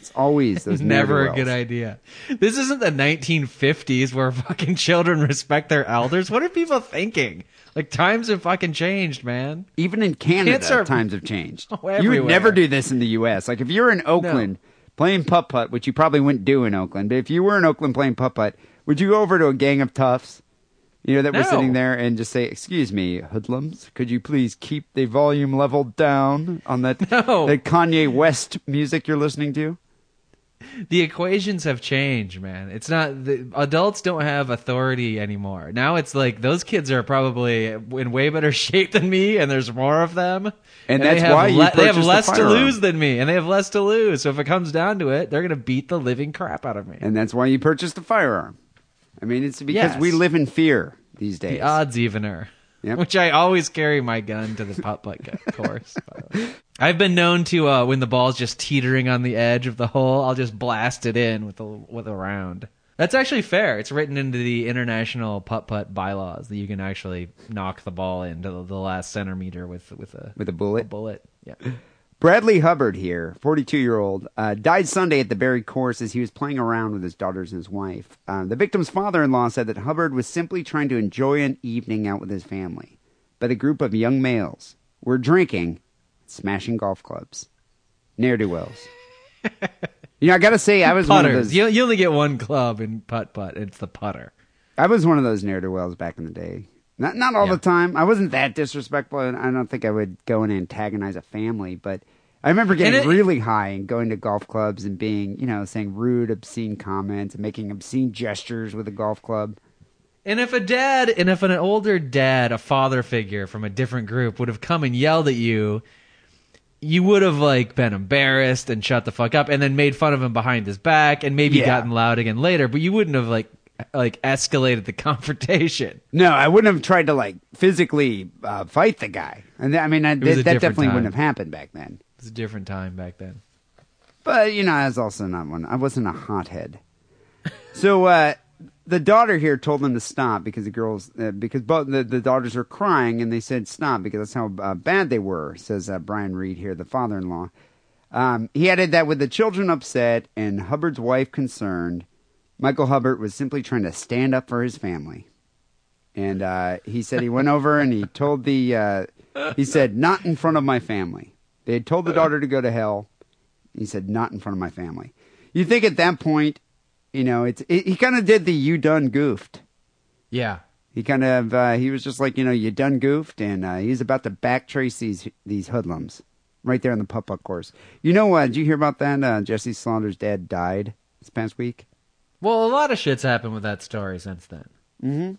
It's always those never a good idea. This isn't the 1950s where fucking children respect their elders. What are people thinking? Like, times have fucking changed, man. Even in Canada, times have changed. Oh, you would never do this in the U.S. Like, if you're in Oakland playing putt-putt, which you probably wouldn't do in Oakland, but if you were in Oakland playing putt-putt, would you go over to a gang of toughs? We're sitting there and just say, "Excuse me, hoodlums, could you please keep the volume level down on that Kanye West music you're listening to?" The equations have changed, man. It's not adults don't have authority anymore. Now it's like those kids are probably in way better shape than me, and there's more of them, and that's why they have less to lose than me, and they have less to lose. So if it comes down to it, they're gonna beat the living crap out of me, and that's why you purchased the firearm. I mean, it's because we live in fear these days. The odds evener, which I always carry my gun to the putt-putt course. By the way. I've been known to, when the ball's just teetering on the edge of the hole, I'll just blast it in with a round. That's actually fair. It's written into the international putt-putt bylaws that you can actually knock the ball into the last centimeter with a bullet. A bullet, yeah. Bradley Hubbard here, 42-year-old, died Sunday at the Barrie course as he was playing around with his daughters and his wife. The victim's father-in-law said that Hubbard was simply trying to enjoy an evening out with his family, but a group of young males were drinking, smashing golf clubs. Ne'er-do-wells. You know, I got to say, I was one of those... You only get one club in putt-putt. It's the putter. I was one of those ne'er-do-wells back in the day. Not all the time. I wasn't that disrespectful. And I don't think I would go and antagonize a family, but... I remember getting really high and going to golf clubs and being, you know, saying rude, obscene comments and making obscene gestures with a golf club. And if an older dad, a father figure from a different group would have come and yelled at you, you would have like been embarrassed and shut the fuck up and then made fun of him behind his back and maybe gotten loud again later, but you wouldn't have like escalated the confrontation. No, I wouldn't have tried to like physically fight the guy. And I mean, that definitely wouldn't have happened back then. It was a different time back then. But, you know, I was also not one. I wasn't a hothead. So the daughter here told them to stop because the girls, because both the daughters were crying and they said stop because that's how bad they were, says Brian Reed here, the father-in-law. He added that with the children upset and Hubbard's wife concerned, Michael Hubbard was simply trying to stand up for his family. And he said he went over and he told he said, not in front of my family. They had told the daughter to go to hell. He said, not in front of my family. You think at that point, you know, he kind of did the you done goofed. Yeah. He kind of, he was just like, you know, you done goofed, and he's about to backtrace these hoodlums right there on the putt-putt course. You know what? Did you hear about that? Jesse Saunders' dad died this past week. Well, a lot of shit's happened with that story since then. Mm-hmm.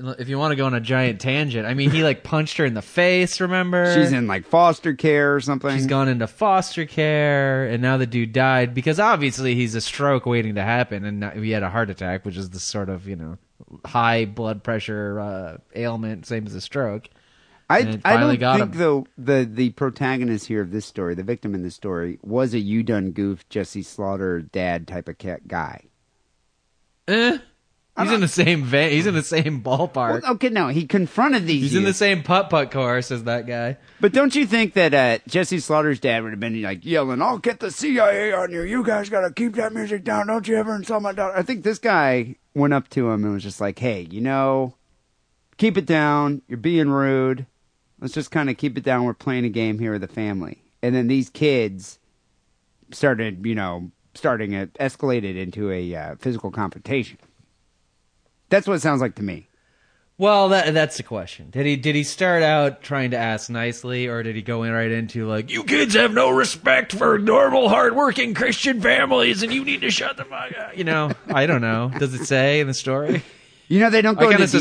If you want to go on a giant tangent, I mean, he like punched her in the face, remember? She's in like foster care or something. She's gone into foster care, and now the dude died because obviously he's a stroke waiting to happen, and he had a heart attack, which is the sort of, you know, high blood pressure ailment, same as a stroke. I don't think the protagonist here of this story, the victim in this story, was a you done goof, Jesse Slaughter dad type of cat guy. He's in the same vein. He's in the same ballpark. Well, okay, no, he confronted these. He's in the same putt-putt course as that guy. But don't you think that Jesse Slaughter's dad would have been like yelling, "I'll get the CIA on you. You guys gotta keep that music down. Don't you ever insult my daughter." I think this guy went up to him and was just like, "Hey, you know, keep it down. You're being rude. Let's just kind of keep it down. We're playing a game here with the family." And then these kids started, you know, escalated into a physical confrontation. That's what it sounds like to me. Well, that's the question. Did he start out trying to ask nicely, or did he go in right into like, you kids have no respect for normal, hardworking Christian families, and you need to shut the fuck up? You know, I don't know. Does it say in the story? You know, they don't go into details.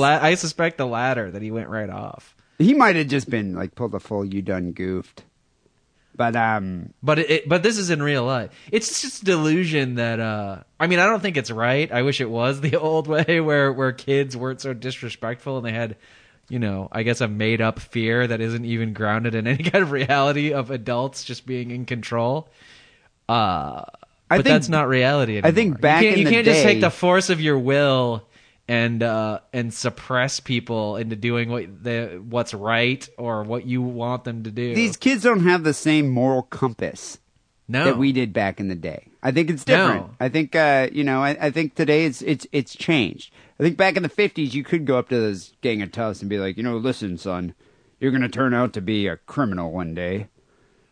I suspect the latter, that he went right off. He might have just been like pulled a full "you done goofed," but this is in real life. It's just a delusion that I mean, I don't think it's right. I wish it was the old way where kids weren't so disrespectful and they had, you know, I guess a made up fear that isn't even grounded in any kind of reality of adults just being in control. But that's not reality anymore. I think back in the day, you can't just take the force of your will and suppress people into doing what's right or what you want them to do. These kids don't have the same moral compass that we did back in the day. I think it's different. I think you know, I think today it's changed. I think back in the 50s you could go up to this gang of toughs and be like, you know, listen, son, you're going to turn out to be a criminal one day.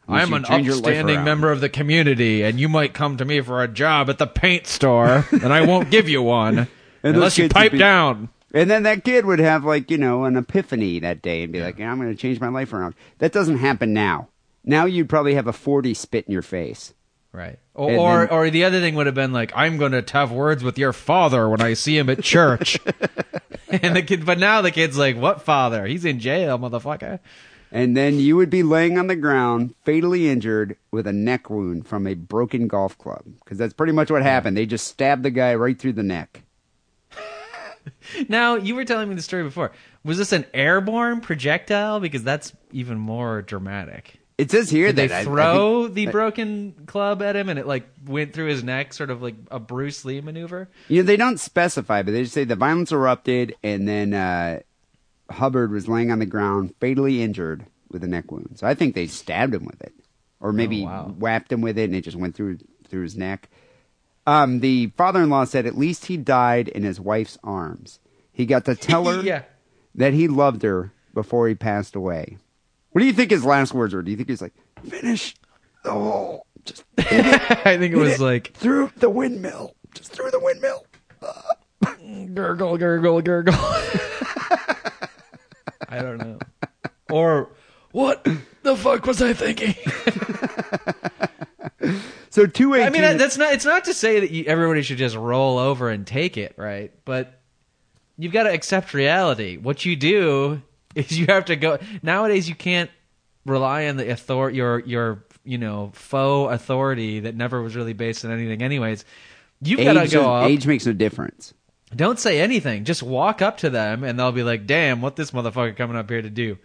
I'm an upstanding member of the community, and you might come to me for a job at the paint store, and I won't give you one. And unless you pipe down. And then that kid would have, like, you know, an epiphany that day and be like, yeah, I'm going to change my life around. That doesn't happen now. Now you'd probably have a 40 spit in your face. Right. Or the other thing would have been like, I'm going to have words with your father when I see him at church. And the kid, but now the kid's like, what father? He's in jail, motherfucker. And then you would be laying on the ground, fatally injured, with a neck wound from a broken golf club. Because that's pretty much what happened. They just stabbed the guy right through the neck. Now, you were telling me the story before. Was this an airborne projectile? Because that's even more dramatic. It says here Did they throw the broken club at him and it like went through his neck, sort of like a Bruce Lee maneuver? You know, they don't specify, but they just say the violence erupted and then Hubbard was laying on the ground, fatally injured with a neck wound. So I think they stabbed him with it. Or maybe whapped him with it and it just went through his neck. The father-in-law said at least he died in his wife's arms. He got to tell her that he loved her before he passed away. What do you think his last words were? Do you think he's like, finish the hole? Just I think it was like, through the windmill. Just through the windmill. Gurgle, gurgle, gurgle. I don't know. Or, what the fuck was I thinking? So 218. I mean, that's not. It's not to say that everybody should just roll over and take it, right? But you've got to accept reality. What you do is you have to go. Nowadays, you can't rely on the your faux authority that never was really based on anything. Anyways, you've got to go up. Age makes no difference. Don't say anything. Just walk up to them, and they'll be like, "Damn, what this motherfucker coming up here to do?"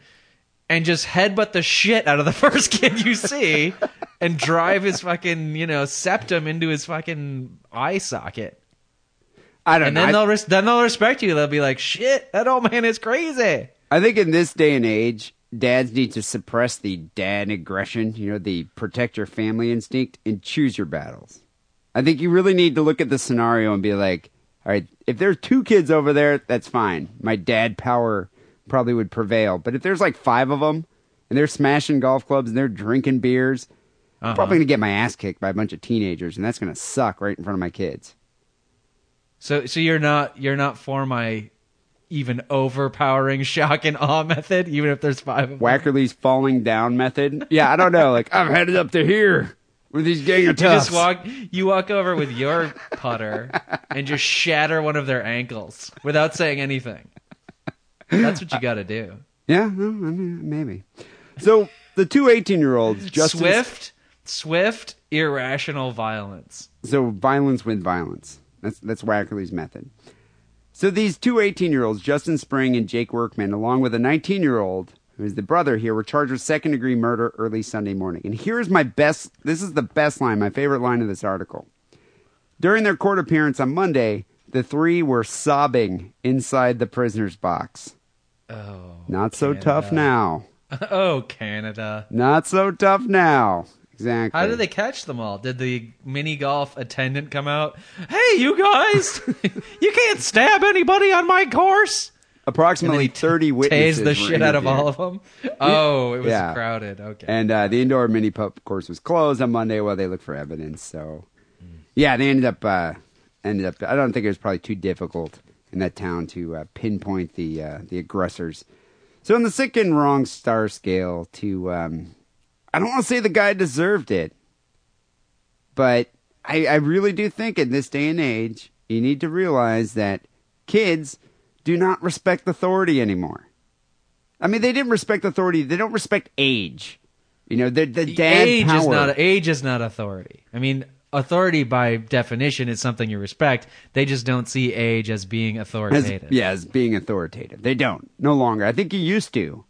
And just headbutt the shit out of the first kid you see and drive his fucking, septum into his fucking eye socket. I don't know. And then they'll respect you. They'll be like, shit, that old man is crazy. I think in this day and age, dads need to suppress the dad aggression, the protect your family instinct, and choose your battles. I think you really need to look at the scenario and be like, all right, if there's 2 kids over there, that's fine. My dad power probably would prevail. But if there's like 5 of them and they're smashing golf clubs and they're drinking beers, I'm probably going to get my ass kicked by a bunch of teenagers, and that's going to suck right in front of my kids. So you're not for my even overpowering shock and awe method, even if there's 5 of them? Wackerly's falling down method? Yeah, I don't know. Like, I'm headed up to here with these gang of toughs. You walk over with your putter and just shatter one of their ankles without saying anything. That's what you got to do. Yeah, maybe. So the two 18-year-olds, Justin... Swift, irrational violence. So violence with violence. That's Wackerly's method. So these two 18-year-olds, Justin Spring and Jake Workman, along with a 19-year-old, who is the brother here, were charged with second-degree murder early Sunday morning. And here's this is the best line, my favorite line of this article. During their court appearance on Monday, the 3 were sobbing inside the prisoner's box. Oh, not so tough now. Oh, Canada. Not so tough now. Exactly. How did they catch them all? Did the mini golf attendant come out? Hey, you guys, you can't stab anybody on my course. Approximately 30 witnesses. Tased the shit out of all of them. Oh, it was crowded. Okay. And the indoor mini putt course was closed on Monday while they looked for evidence. So, yeah, they ended up. I don't think it was probably too difficult in that town to pinpoint the aggressors. So on the sick and wrong star scale, to I don't want to say the guy deserved it, but I really do think in this day and age you need to realize that kids do not respect authority anymore. I mean, they didn't respect authority; they don't respect age. The dad age power. Age is not authority. I mean. Authority, by definition, is something you respect. They just don't see age as being authoritative. As being authoritative. They don't. No longer. I think you used to.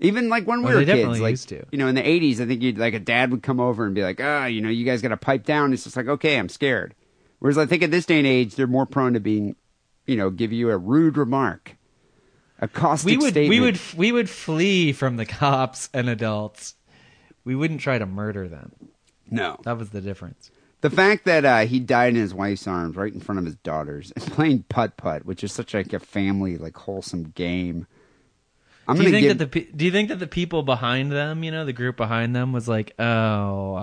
Even like when we were kids. Like, used to. In the 80s, I think a dad would come over and be like, you guys got to pipe down. It's just like, okay, I'm scared. Whereas I think at this day and age, they're more prone to being, give you a rude remark. A caustic statement. We would flee from the cops and adults. We wouldn't try to murder them. No. That was the difference. The fact that he died in his wife's arms right in front of his daughters and playing putt-putt, which is such like a family, like wholesome game. Do you think that the people behind them, the group behind them was like, oh,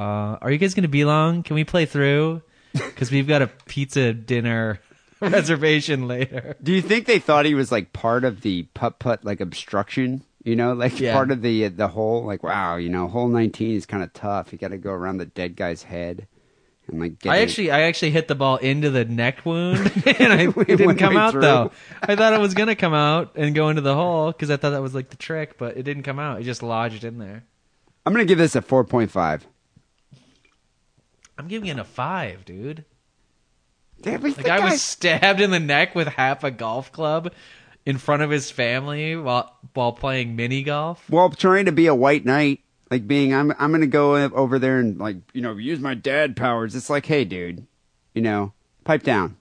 are you guys going to be long? Can we play through? Because we've got a pizza dinner reservation later. Do you think they thought he was like part of the putt-putt like obstruction? Part of the whole, like, wow, hole 19 is kind of tough. You got to go around the dead guy's head. I actually hit the ball into the neck wound, and it didn't come out, though. I thought it was going to come out and go into the hole, because I thought that was, like, the trick, but it didn't come out. It just lodged in there. I'm going to give this a 4.5. I'm giving it a 5, dude. Damn, I was stabbed in the neck with half a golf club in front of his family while playing mini golf. While trying to be a white knight. Like being, I'm going to go over there and like, use my dad powers. It's like, hey, dude, pipe down.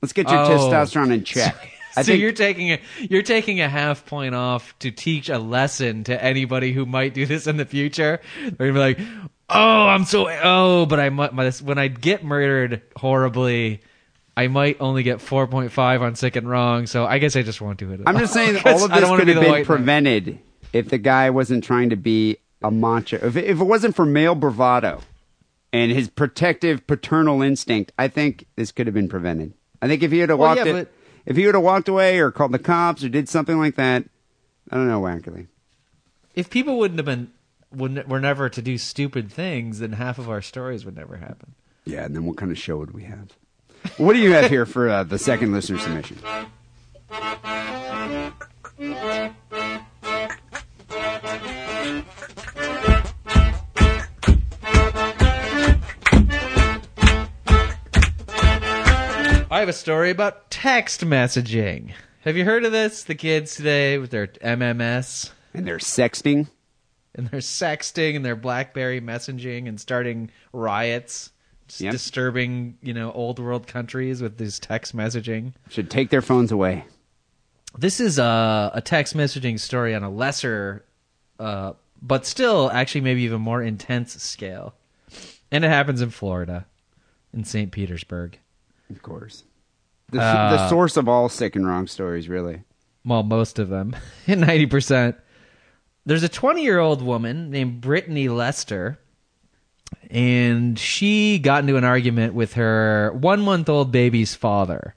Let's get your testosterone in check. I think you're taking a half point off to teach a lesson to anybody who might do this in the future. They're going to be like, but when I get murdered horribly, I might only get 4.5 on sick and wrong. So I guess I just won't do it at all. I'm just saying all of this could have been prevented. if the guy wasn't trying to be a macho, if it wasn't for male bravado and his protective paternal instinct, I think this could have been prevented. I think if he would have if he would have walked away or called the cops or did something like that, I don't know, Wackerly. If people were never to do stupid things, then half of our stories would never happen. Yeah, and then what kind of show would we have? What do you have here for the second listener submission? I have a story about text messaging. Have you heard of this? The kids today with their MMS. And their sexting. And their sexting and their BlackBerry messaging and starting riots. Yep. Disturbing, old world countries with this text messaging. Should take their phones away. This is a text messaging story on a lesser, but still actually maybe even more intense scale. And it happens in Florida, in St. Petersburg. Of course. The source of all sick and wrong stories, really. Well, most of them. 90%. There's a 20-year-old woman named Brittany Lester, and she got into an argument with her one-month-old baby's father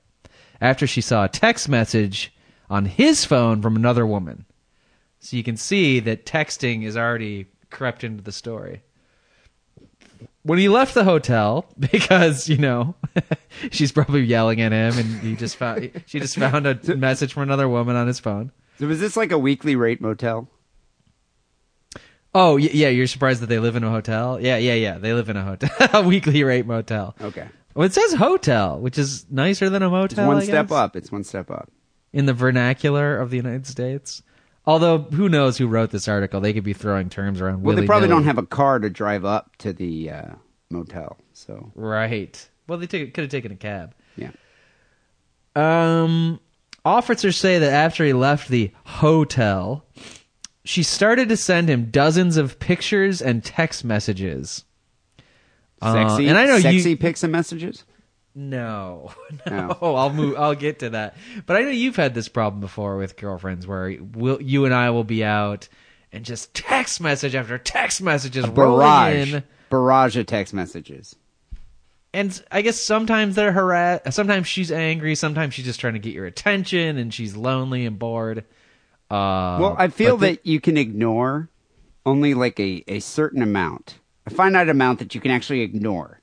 after she saw a text message on his phone from another woman. So you can see that texting is already crept into the story. When he left the hotel, because, she's probably yelling at him, and she just found a message from another woman on his phone. So was this like a weekly rate motel? Oh, yeah, you're surprised that they live in a hotel? Yeah, they live in a hotel. A weekly rate motel. Okay. Well, it says hotel, which is nicer than a motel, It's one step up. In the vernacular of the United States. Although, who knows who wrote this article? They could be throwing terms around. Well, they probably don't have a car to drive up to the motel. So right. Well, they could have taken a cab. Yeah. Officers say that after he left the hotel, she started to send him dozens of pictures and text messages. Sexy, and I know sexy pics and messages. No. I'll get to that. But I know you've had this problem before with girlfriends where you and I will be out and just text message after text messages rolling in. Barrage of text messages. And I guess sometimes they're harassed. Sometimes she's angry. Sometimes she's just trying to get your attention and she's lonely and bored. Well, I feel that you can ignore only like a certain amount, a finite amount that you can actually ignore.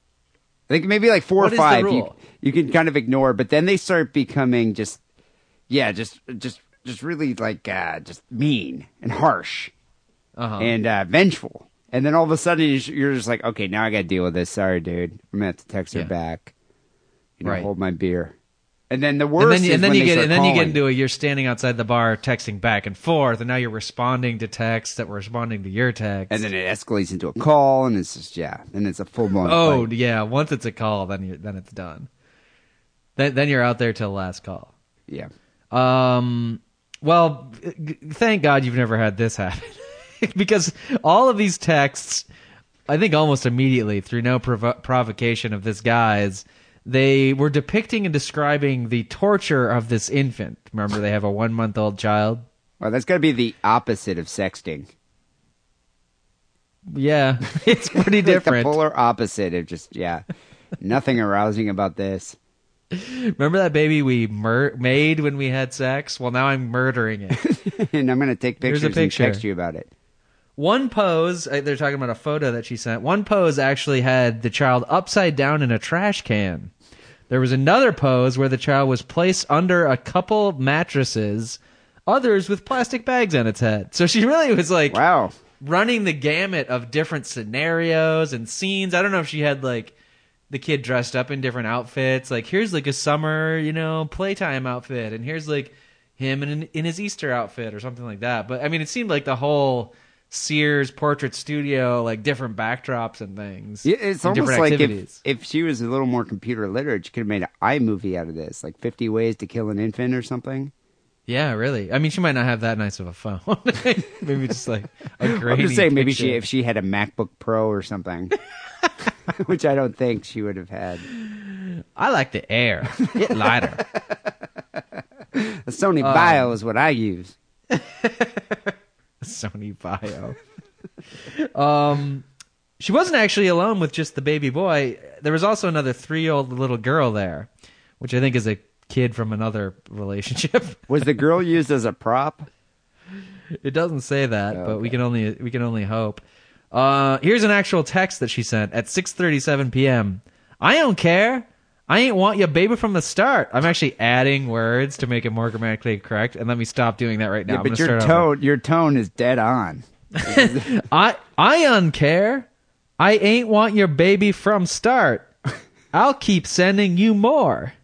I think maybe like 4 or 5 you can kind of ignore, but then they start becoming just really like just mean and harsh and vengeful. And then all of a sudden you're just like, okay, now I got to deal with this. Sorry, dude. I'm going to have to text her back. Hold my beer. And then the worst is when they start calling. And then you get into you're standing outside the bar texting back and forth, and now you're responding to texts that were responding to your text. And then it escalates into a call, and it's just, and it's a full-blown fight. Yeah, once it's a call, then it's done. Then you're out there till the last call. Yeah. Well, thank God you've never had this happen. Because all of these texts, I think almost immediately, through no provocation of this guy's, they were depicting and describing the torture of this infant. Remember, they have a one-month-old child. Well, that's got to be the opposite of sexting. Yeah, it's pretty different. The polar opposite of nothing arousing about this. Remember that baby we made when we had sex? Well, now I'm murdering it. And I'm going to take pictures and text you about it. One pose, they're talking about a photo that she sent. One pose actually had the child upside down in a trash can. There was another pose where the child was placed under a couple mattresses, others with plastic bags on its head. So she really was like running the gamut of different scenarios and scenes. I don't know if she had like the kid dressed up in different outfits. Like here's like a summer, playtime outfit. And here's like him in his Easter outfit or something like that. But I mean, it seemed like the whole Sears Portrait Studio, like different backdrops and things. Yeah, it's almost like if she was a little more computer literate, she could have made an iMovie out of this, like 50 Ways to Kill an Infant or something. Yeah, really. I mean, she might not have that nice of a phone. Maybe just like a grainy I'm just saying, maybe picture. If she had a MacBook Pro or something, which I don't think she would have had. I like the Air. Get lighter. A Sony Bio is what I use. Sony bio. She wasn't actually alone with just the baby boy. There was also another 3-year-old little girl there, which I think is a kid from another relationship. Was the girl used as a prop? It doesn't say that, okay. But we can only hope. Here's an actual text that she sent at 6:37 p.m. I don't care. I ain't want your baby from the start. I'm actually adding words to make it more grammatically correct, and let me stop doing that right now. Yeah, but your tone is dead on. I don't care. I ain't want your baby from start. I'll keep sending you more.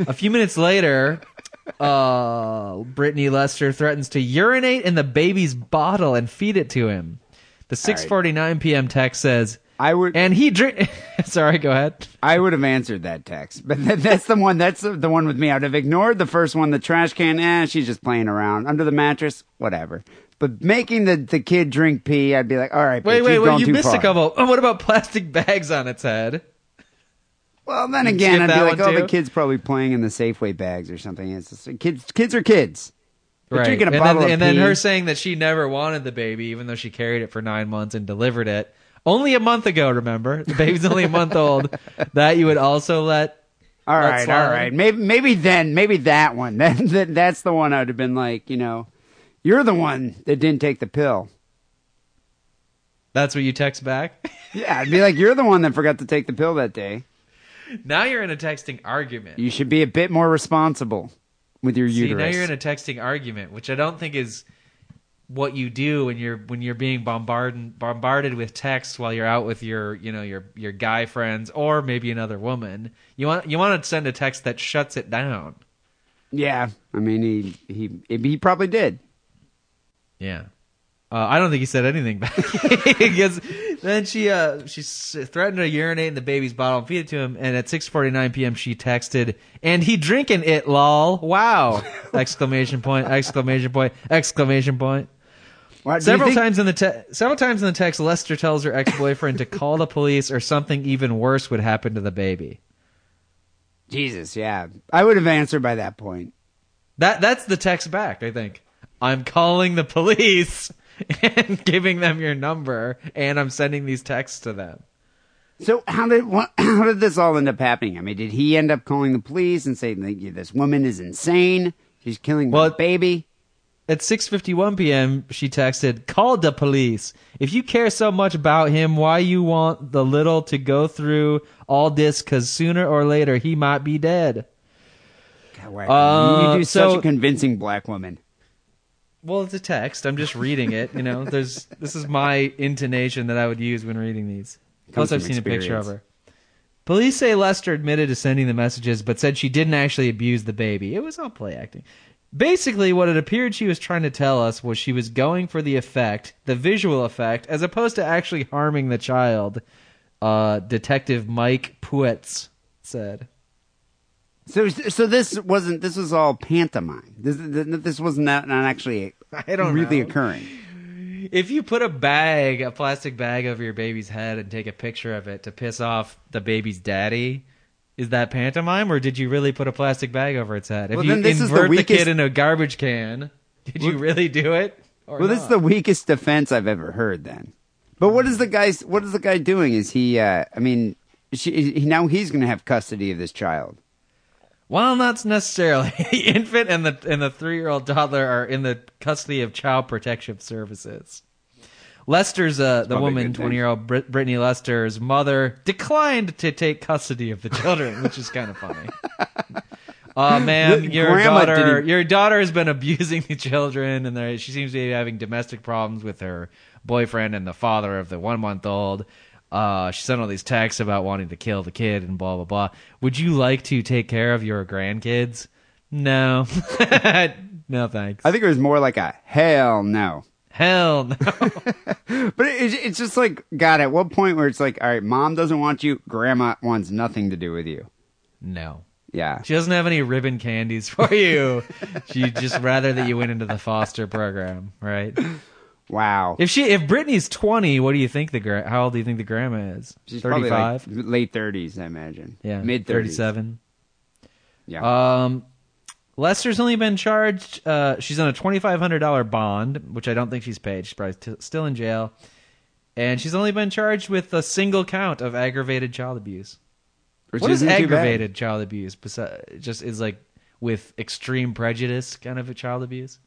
A few minutes later, Brittany Lester threatens to urinate in the baby's bottle and feed it to him. The 6:49 p.m. text says, I would, and he drink. Sorry, go ahead. I would have answered that text, but that's the one. That's the one with me. I'd have ignored the first one. The trash can. She's just playing around under the mattress. Whatever. But making the kid drink pee, I'd be like, all right. Wait, you missed a couple. Oh, what about plastic bags on its head? Well, then again, I'd be like, the kid's probably playing in the Safeway bags or something. It's just, kids are kids. Right. Drinking a bottle of pee. Then her saying that she never wanted the baby, even though she carried it for 9 months and delivered it. Only a month ago, remember? The baby's only a month old. That you would also let. All right. Maybe that one. That's the one I would have been like, you're the one that didn't take the pill. That's what you text back? Yeah, I'd be like, you're the one that forgot to take the pill that day. Now you're in a texting argument. You should be a bit more responsible with your uterus. Now you're in a texting argument, which I don't think is what you do when you're being bombarded with texts while you're out with your guy friends or maybe another woman. You want to send a text that shuts it down. Yeah, I mean he probably did. Yeah, I don't think he said anything back. Because then she threatened to urinate in the baby's bottle and feed it to him. And at 6:49 p.m. she texted, "And he drinking it, lol. Wow!" Exclamation point! Wow, several times in the text, Lester tells her ex-boyfriend to call the police or something even worse would happen to the baby. Jesus, yeah, I would have answered by that point. That's the text back. I think I'm calling the police and giving them your number, and I'm sending these texts to them. So how did this all end up happening? I mean, did he end up calling the police and saying this woman is insane? She's killing my baby. At 6:51 p.m., she texted, "Call the police. If you care so much about him, why you want the little to go through all this? Because sooner or later, he might be dead." God, wait, you do such a convincing black woman. Well, it's a text. I'm just reading it. This is my intonation that I would use when reading these. Plus, I've seen a picture of her. Police say Lester admitted to sending the messages, but said she didn't actually abuse the baby. It was all play acting. Basically, what it appeared she was trying to tell us was she was going for the effect, the visual effect, as opposed to actually harming the child, Detective Mike Puetz said. So this was all pantomime. This was not actually I don't know. Occurring. If you put a plastic bag over your baby's head and take a picture of it to piss off the baby's daddy, is that pantomime, or did you really put a plastic bag over its head? If you invert the kid in a garbage can, did you really do it? This is the weakest defense I've ever heard then. But what is the guy doing? Is he, now he's going to have custody of this child. Well, not necessarily. The infant and the 3-year-old toddler are in the custody of Child Protective Services. Lester's, the woman, 20-year-old Brittany Lester's mother, declined to take custody of the children, which is kind of funny. Ma'am, your daughter has been abusing the children, and she seems to be having domestic problems with her boyfriend and the father of the 1-month-old. She sent all these texts about wanting to kill the kid and blah, blah, blah. Would you like to take care of your grandkids? No. No, thanks. I think it was more like a hell no. Hell no. But it's just like, God, at what point where it's like, all right, mom doesn't want you, grandma wants nothing to do with you. No. Yeah. She doesn't have any ribbon candies for you. She'd just rather that you went into the foster program, right? Wow. If Brittany's 20, what do you think how old do you think the grandma is? She's 35? Probably like late 30s, I imagine. Yeah. Mid 30s. 37. Yeah. Lester's only been charged. She's on a $2,500 bond, which I don't think she's paid. She's probably still in jail. And she's only been charged with a single count of aggravated child abuse. Which what is aggravated child abuse? Just is like with extreme prejudice kind of a child abuse.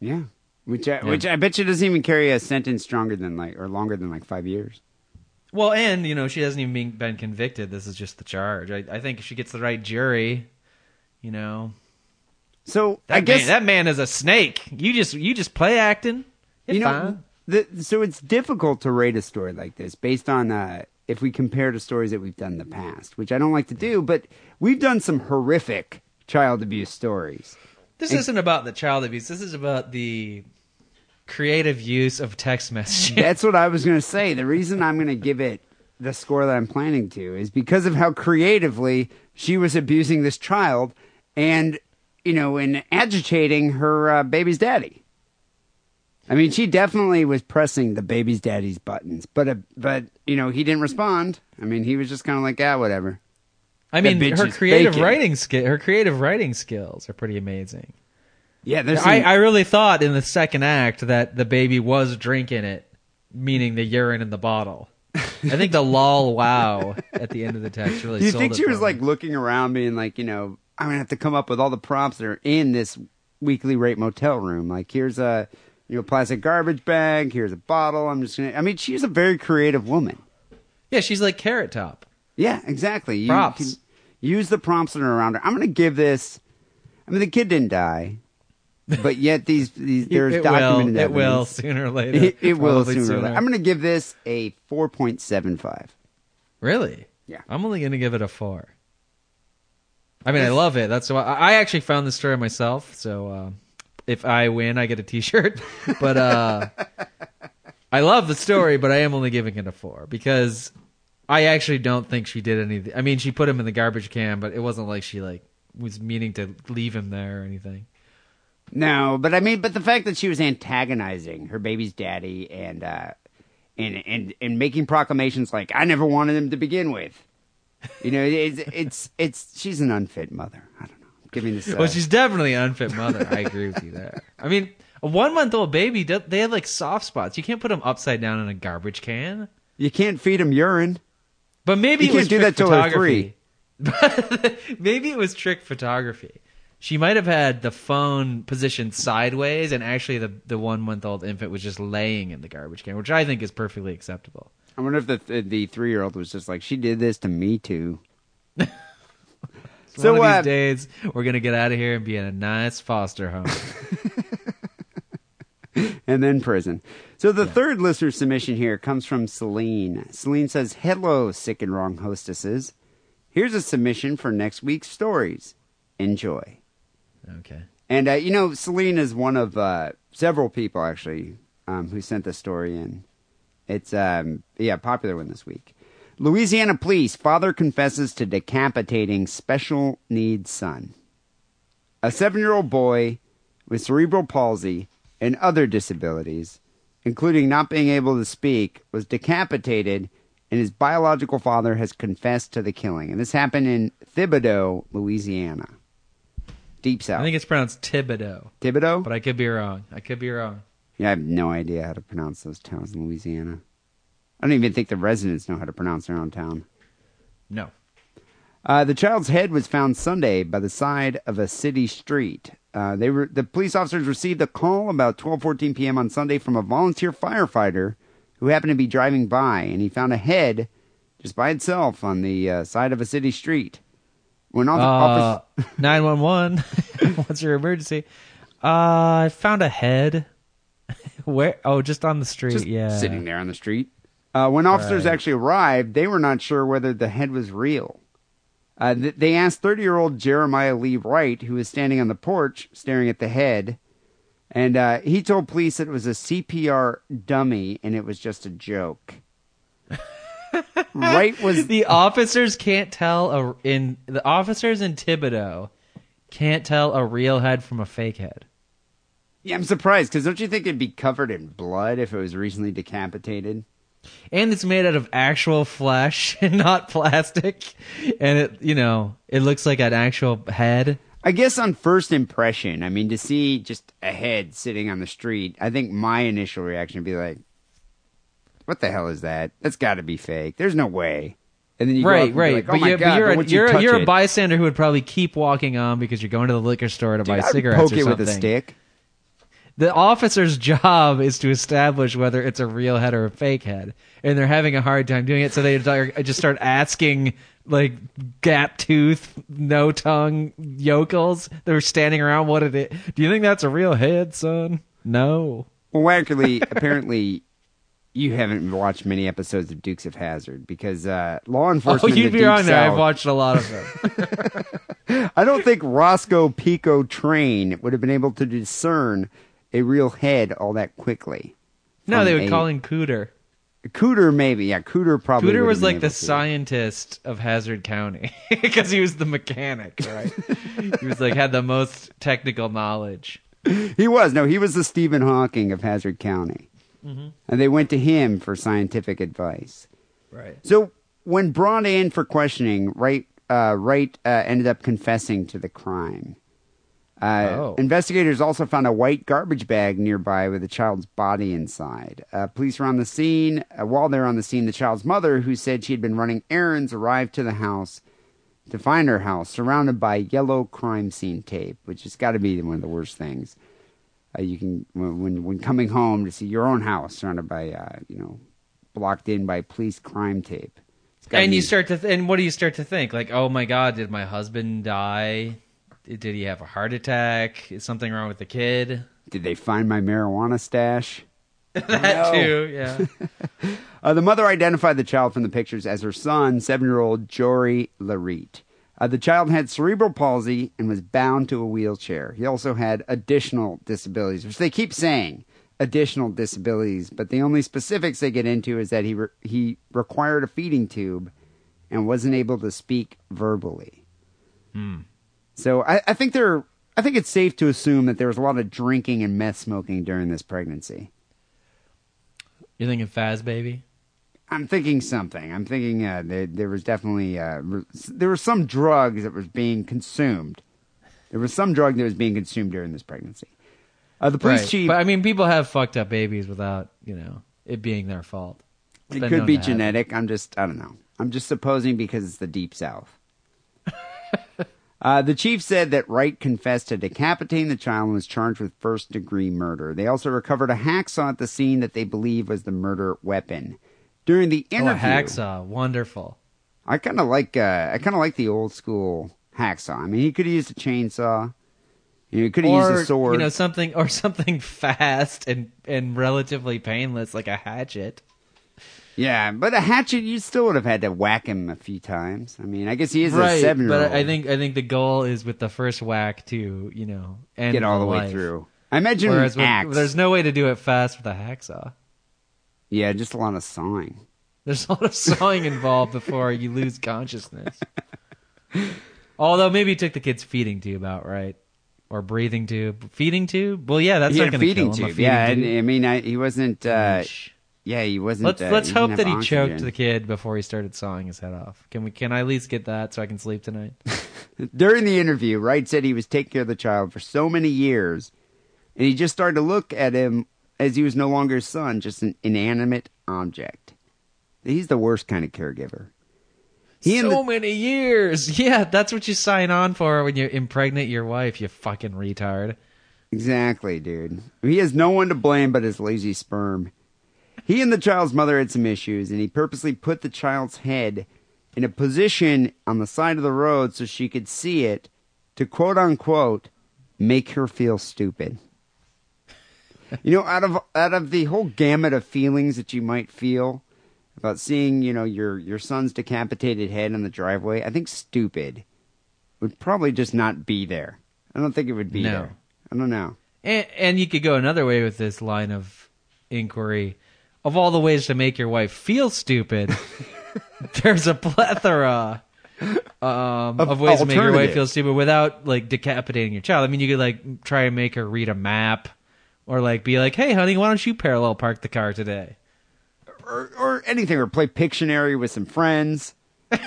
Yeah. Which I bet you doesn't even carry a sentence stronger than or longer than 5 years. Well, and, she hasn't even been convicted. This is just the charge. I think if she gets the right jury, So I guess that man is a snake. You just play acting. It's fine. So it's difficult to rate a story like this based on if we compare to stories that we've done in the past, which I don't like to do, but we've done some horrific child abuse stories. This isn't about the child abuse. This is about the creative use of text messaging. That's what I was going to say. The reason I'm going to give it the score that I'm planning to is because of how creatively she was abusing this child and, and agitating her baby's daddy. I mean, she definitely was pressing the baby's daddy's buttons, but he didn't respond. I mean, he was just kind of like, whatever. I mean, her creative writing skills are pretty amazing. Yeah, I really thought in the second act that the baby was drinking it, meaning the urine in the bottle. I think the lol wow at the end of the text really. Do you think she was like looking around, being like, I'm gonna have to come up with all the props that are in this weekly rate motel room. Like, here's a plastic garbage bag. Here's a bottle. I'm just gonna. I mean, she's a very creative woman. Yeah, she's like Carrot Top. Yeah, exactly. You can use the prompts that are around her. I'm gonna give this. I mean, the kid didn't die, but yet these there's documented evidence. It will sooner or later. It will sooner or later. I'm gonna give this a 4.75. Really? Yeah. I'm only gonna give it a 4. I mean, I love it. That's why I actually found this story myself. So if I win, I get a T-shirt. But I love the story, but I am only giving it a 4 because I actually don't think she did anything. I mean, she put him in the garbage can, but it wasn't like she was meaning to leave him there or anything. No, but I mean, the fact that she was antagonizing her baby's daddy and making proclamations like I never wanted him to begin with. She's an unfit mother. I don't know. Give me this. Well, she's definitely an unfit mother. I agree with you there. I mean, a 1-month-old baby, they have soft spots. You can't put them upside down in a garbage can. You can't feed them urine. But maybe you can't do that till they're 3. Maybe it was trick photography. She might have had the phone positioned sideways, and actually the 1-month-old infant was just laying in the garbage can, which I think is perfectly acceptable. I wonder if the 3-year-old was just like, she did this to me too. So one of these days, we're going to get out of here and be in a nice foster home. And then prison. So the third listener submission here comes from Celine. Celine says, hello, Sick and Wrong hostesses. Here's a submission for next week's stories. Enjoy. Okay. And, Celine is one of several people, actually, who sent the story in. It's a popular one this week. Louisiana police, father confesses to decapitating special needs son. A 7-year-old boy with cerebral palsy and other disabilities, including not being able to speak, was decapitated, and his biological father has confessed to the killing. And this happened in Thibodaux, Louisiana. Deep South. I think it's pronounced Thibodaux. Thibodaux? But I could be wrong. Yeah, I have no idea how to pronounce those towns in Louisiana. I don't even think the residents know how to pronounce their own town. No. The child's head was found Sunday by the side of a city street. The police officers received a call about 12:14 p.m. on Sunday from a volunteer firefighter who happened to be driving by, and he found a head just by itself on the side of a city street. When 911, what's your emergency? I found a head. Where? Oh, just on the street, sitting there on the street. When officers actually arrived, they were not sure whether the head was real. They asked 30-year-old Jeremiah Lee Wright, who was standing on the porch staring at the head, and he told police that it was a CPR dummy and it was just a joke. Wright was the officers in Thibodaux can't tell a real head from a fake head. Yeah, I'm surprised, because don't you think it'd be covered in blood if it was recently decapitated? And it's made out of actual flesh and not plastic. And it looks like an actual head. I guess on first impression, I mean, to see just a head sitting on the street, I think my initial reaction would be like, what the hell is that? That's got to be fake. There's no way. And then you go up and be like, but you're a bystander who would probably keep walking on because you're going to the liquor store to buy cigarettes or something. Poke it with a stick. The officer's job is to establish whether it's a real head or a fake head, and they're having a hard time doing it. So they just start asking like gap tooth, no tongue yokels that are standing around what it is. Do you think that's a real head, son? No. Well, Wackerly, apparently. You haven't watched many episodes of Dukes of Hazzard because law enforcement. Oh, you'd be wrong there. I've watched a lot of them. I don't think Roscoe Pico Train would have been able to discern a real head all that quickly. No, they would call him Cooter. Cooter, maybe. Yeah, Cooter probably. Cooter was like the scientist of Hazzard County because he was the mechanic, right? He was like had the most technical knowledge. He was. No, he was the Stephen Hawking of Hazzard County. Mm-hmm. And they went to him for scientific advice. Right. So when brought in for questioning, Wright ended up confessing to the crime. Investigators also found a white garbage bag nearby with a child's body inside. Police were on the scene. While they were on the scene, the child's mother, who said she had been running errands, arrived to the house to find her house surrounded by yellow crime scene tape, which has got to be one of the worst things. You can when coming home to see your own house surrounded by blocked in by police crime tape. And you start to and what do you start to think? Like, oh my God, did my husband die? Did he have a heart attack? Is something wrong with the kid? Did they find my marijuana stash? Too, yeah. The mother identified the child from the pictures as her son, 7-year-old Jory Larete. The child had cerebral palsy and was bound to a wheelchair. He also had additional disabilities, which they keep saying, additional disabilities, but the only specifics they get into is that he required a feeding tube and wasn't able to speak verbally. Hmm. So I think it's safe to assume that there was a lot of drinking and meth smoking during this pregnancy. You're thinking Fazbaby? I'm thinking something. I'm thinking there was definitely there were some drugs that was being consumed. There was some drug that was being consumed during this pregnancy. The police chief, but I mean, people have fucked up babies without it being their fault. It could be genetic. I don't know. I'm just supposing because it's the Deep South. The chief said that Wright confessed to decapitating the child and was charged with first-degree murder. They also recovered a hacksaw at the scene that they believe was the murder weapon. During the interview, a hacksaw, wonderful. I kind of like the old school hacksaw. I mean, he could have used a chainsaw. He could have used a sword, something fast and relatively painless, like a hatchet. Yeah, but a hatchet, you still would have had to whack him a few times. I mean, I guess he is a 7-year-old. But I think the goal is with the first whack to end get all the way through. I imagine an axe. There's no way to do it fast with a hacksaw. Yeah, just a lot of sawing. There's a lot of sawing involved before you lose consciousness. Although maybe he took the kid's feeding tube out, right? Or breathing tube. Feeding tube? Well, yeah, that's not going to kill him. Feeding tube. And, I mean, he wasn't... he wasn't... Let's hope that he choked the kid before he started sawing his head off. Can I at least get that so I can sleep tonight? During the interview, Wright said he was taking care of the child for so many years, and he just started to look at him as he was no longer his son, just an inanimate object. He's the worst kind of caregiver. Many years! Yeah, that's what you sign on for when you impregnate your wife, you fucking retard. Exactly, dude. He has no one to blame but his lazy sperm. He and the child's mother had some issues, and he purposely put the child's head in a position on the side of the road so she could see it to, quote-unquote, make her feel stupid. Out of the whole gamut of feelings that you might feel about seeing, your son's decapitated head on the driveway, I think stupid would probably just not be there. I don't think it would be there. I don't know. And you could go another way with this line of inquiry. Of all the ways to make your wife feel stupid, there's a plethora of ways to make your wife feel stupid without, decapitating your child. I mean, you could, try and make her read a map. Or be like, hey, honey, why don't you parallel park the car today? Or anything. Or play Pictionary with some friends.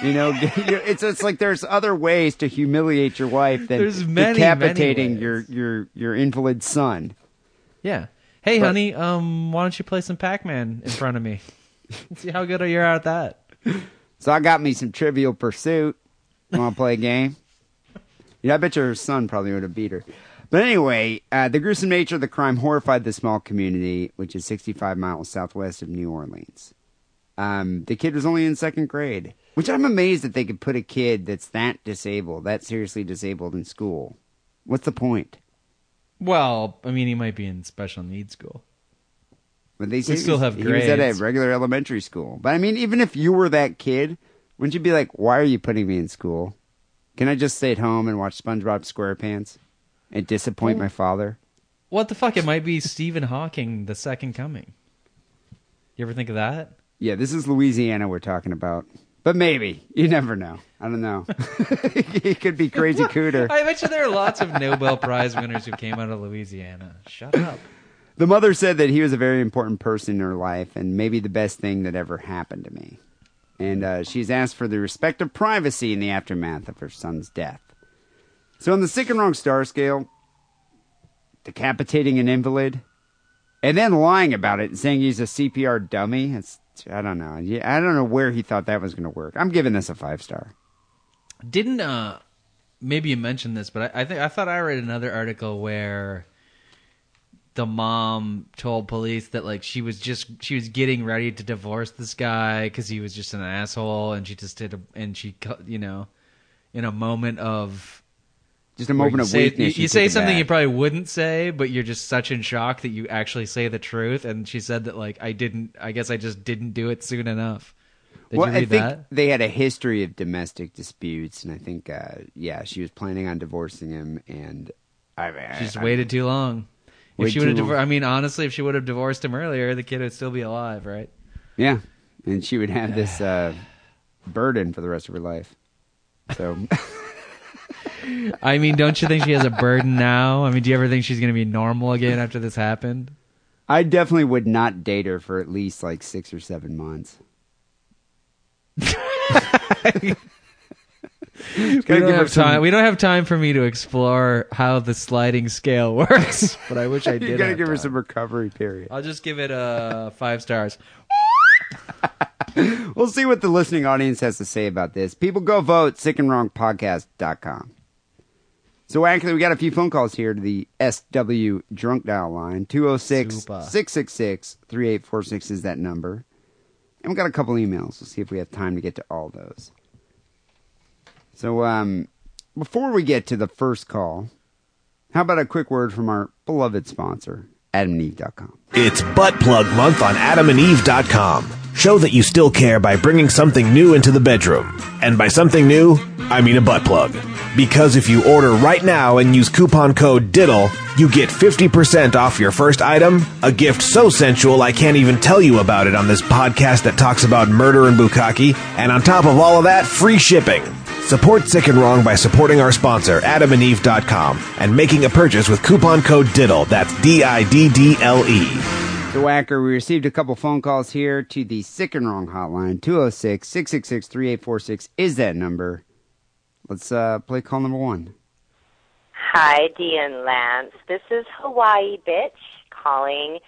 You know, it's like there's other ways to humiliate your wife than decapitating your invalid son. Yeah. Hey, honey, why don't you play some Pac-Man in front of me? See how good you are at that. So I got me some Trivial Pursuit. Want to play a game? Yeah, I bet your son probably would have beat her. But anyway, the gruesome nature of the crime horrified the small community, which is 65 miles southwest of New Orleans. The kid was only in second grade, which I'm amazed that they could put a kid that's seriously disabled in school. What's the point? Well, I mean, he might be in special needs school. But they still have grades. He was at a regular elementary school. But I mean, even if you were that kid, wouldn't you be like, why are you putting me in school? Can I just stay at home and watch SpongeBob SquarePants and disappoint my father? What the fuck? It might be Stephen Hawking, the second coming. You ever think of that? Yeah, this is Louisiana we're talking about. But maybe. You never know. I don't know. He could be Crazy Cooter. I bet you there are lots of Nobel Prize winners who came out of Louisiana. Shut up. The mother said that he was a very important person in her life and maybe the best thing that ever happened to me. And she's asked for the respect of privacy in the aftermath of her son's death. So on the Sick and Wrong star scale, decapitating an invalid and then lying about it and saying he's a CPR dummy, it's I don't know. Yeah, I don't know where he thought that was going to work. I'm giving this a 5-star. Didn't maybe you mentioned this, but I thought I read another article where the mom told police that like she was getting ready to divorce this guy because he was just an asshole, and she just in a moment of weakness. You say something you probably wouldn't say, but you're just such in shock that you actually say the truth. And she said that, like, I guess I just didn't do it soon enough. Did you read that? They had a history of domestic disputes, and I think, she was planning on divorcing him, and she just waited too long. If she would have divorced, I mean, honestly, if she would have divorced him earlier, the kid would still be alive, right? Yeah, and she would have this burden for the rest of her life. So. I mean, don't you think she has a burden now? I mean, do you ever think she's going to be normal again after this happened? I definitely would not date her for at least like 6 or 7 months. We don't have time for me to explore how the sliding scale works, but I wish I did. You got to give her some recovery period. I'll just give it 5 stars. We'll see what the listening audience has to say about this. People go vote, sickandwrongpodcast.com. So actually, we got a few phone calls here to the SW Drunk Dial line. 206-666-3846 is that number. And we got a couple emails. We'll see if we have time to get to all those. So before we get to the first call, how about a quick word from our beloved sponsor, AdamandEve.com. It's Butt Plug Month on AdamandEve.com. Show that you still care by bringing something new into the bedroom. And by something new, I mean a butt plug. Because if you order right now and use coupon code DIDDLE, you get 50% off your first item, a gift so sensual I can't even tell you about it on this podcast that talks about murder and bukkake, and on top of all of that, free shipping. Support Sick and Wrong by supporting our sponsor, AdamandEve.com, and making a purchase with coupon code DIDDLE. That's DIDDLE. So, Wacker, we received a couple phone calls here to the Sick and Wrong hotline. 206-666-3846 is that number. Let's play call number one. Hi, Dee and Lance. This is Hawaii Bitch calling.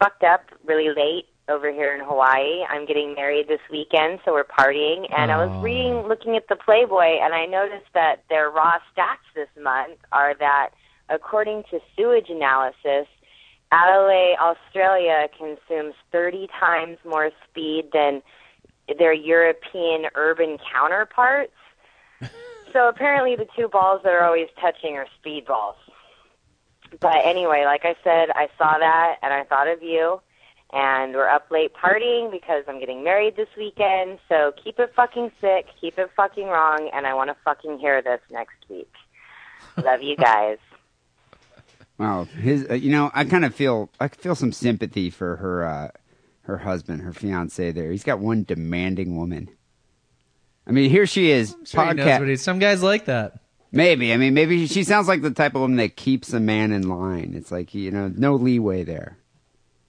Fucked up really late over here in Hawaii. I'm getting married this weekend, so we're partying. And I was looking at the Playboy, and I noticed that their raw stats this month are that, according to sewage analysis, Adelaide, Australia consumes 30 times more speed than their European urban counterparts. So apparently the two balls that are always touching are speed balls. But anyway, like I said, I saw that and I thought of you. And we're up late partying because I'm getting married this weekend. So keep it fucking sick, keep it fucking wrong, and I want to fucking hear this next week. Love you guys. Wow, I feel some sympathy for her husband, her fiance. There, he's got one demanding woman. I mean, here she is. I'm sure he knows what some guys like that. Maybe. I mean, maybe she sounds like the type of woman that keeps a man in line. It's like no leeway there.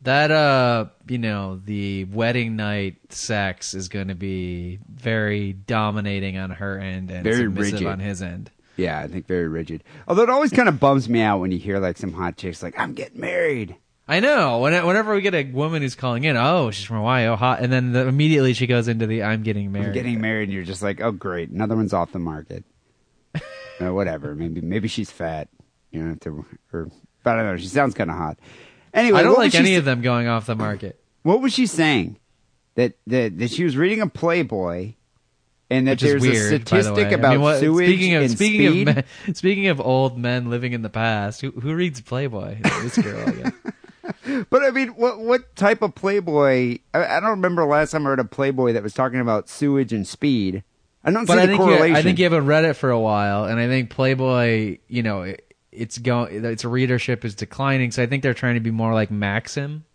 That, the wedding night sex is going to be very dominating on her end and very submissive rigid on his end. Yeah, I think very rigid. Although it always kind of bums me out when you hear like some hot chicks like, I'm getting married. I know. Whenever we get a woman who's calling in, oh, she's from Hawaii, oh, hot. And then immediately she goes into the I'm getting married. I'm getting married, and you're just like, oh, great. Another one's off the market. Or whatever. Maybe she's fat. You know, but I don't know. She sounds kind of hot. Anyway, I don't like any of them going off the market. What was she saying? That she was reading a Playboy, and that there's a statistic about sewage and speed. Speaking of old men living in the past, who reads Playboy? This girl, I guess. But I mean, what type of Playboy? I don't remember last time I read a Playboy that was talking about sewage and speed. I don't see the correlation. I think you haven't read it for a while, and I think Playboy, its readership is declining, so I think they're trying to be more like Maxim.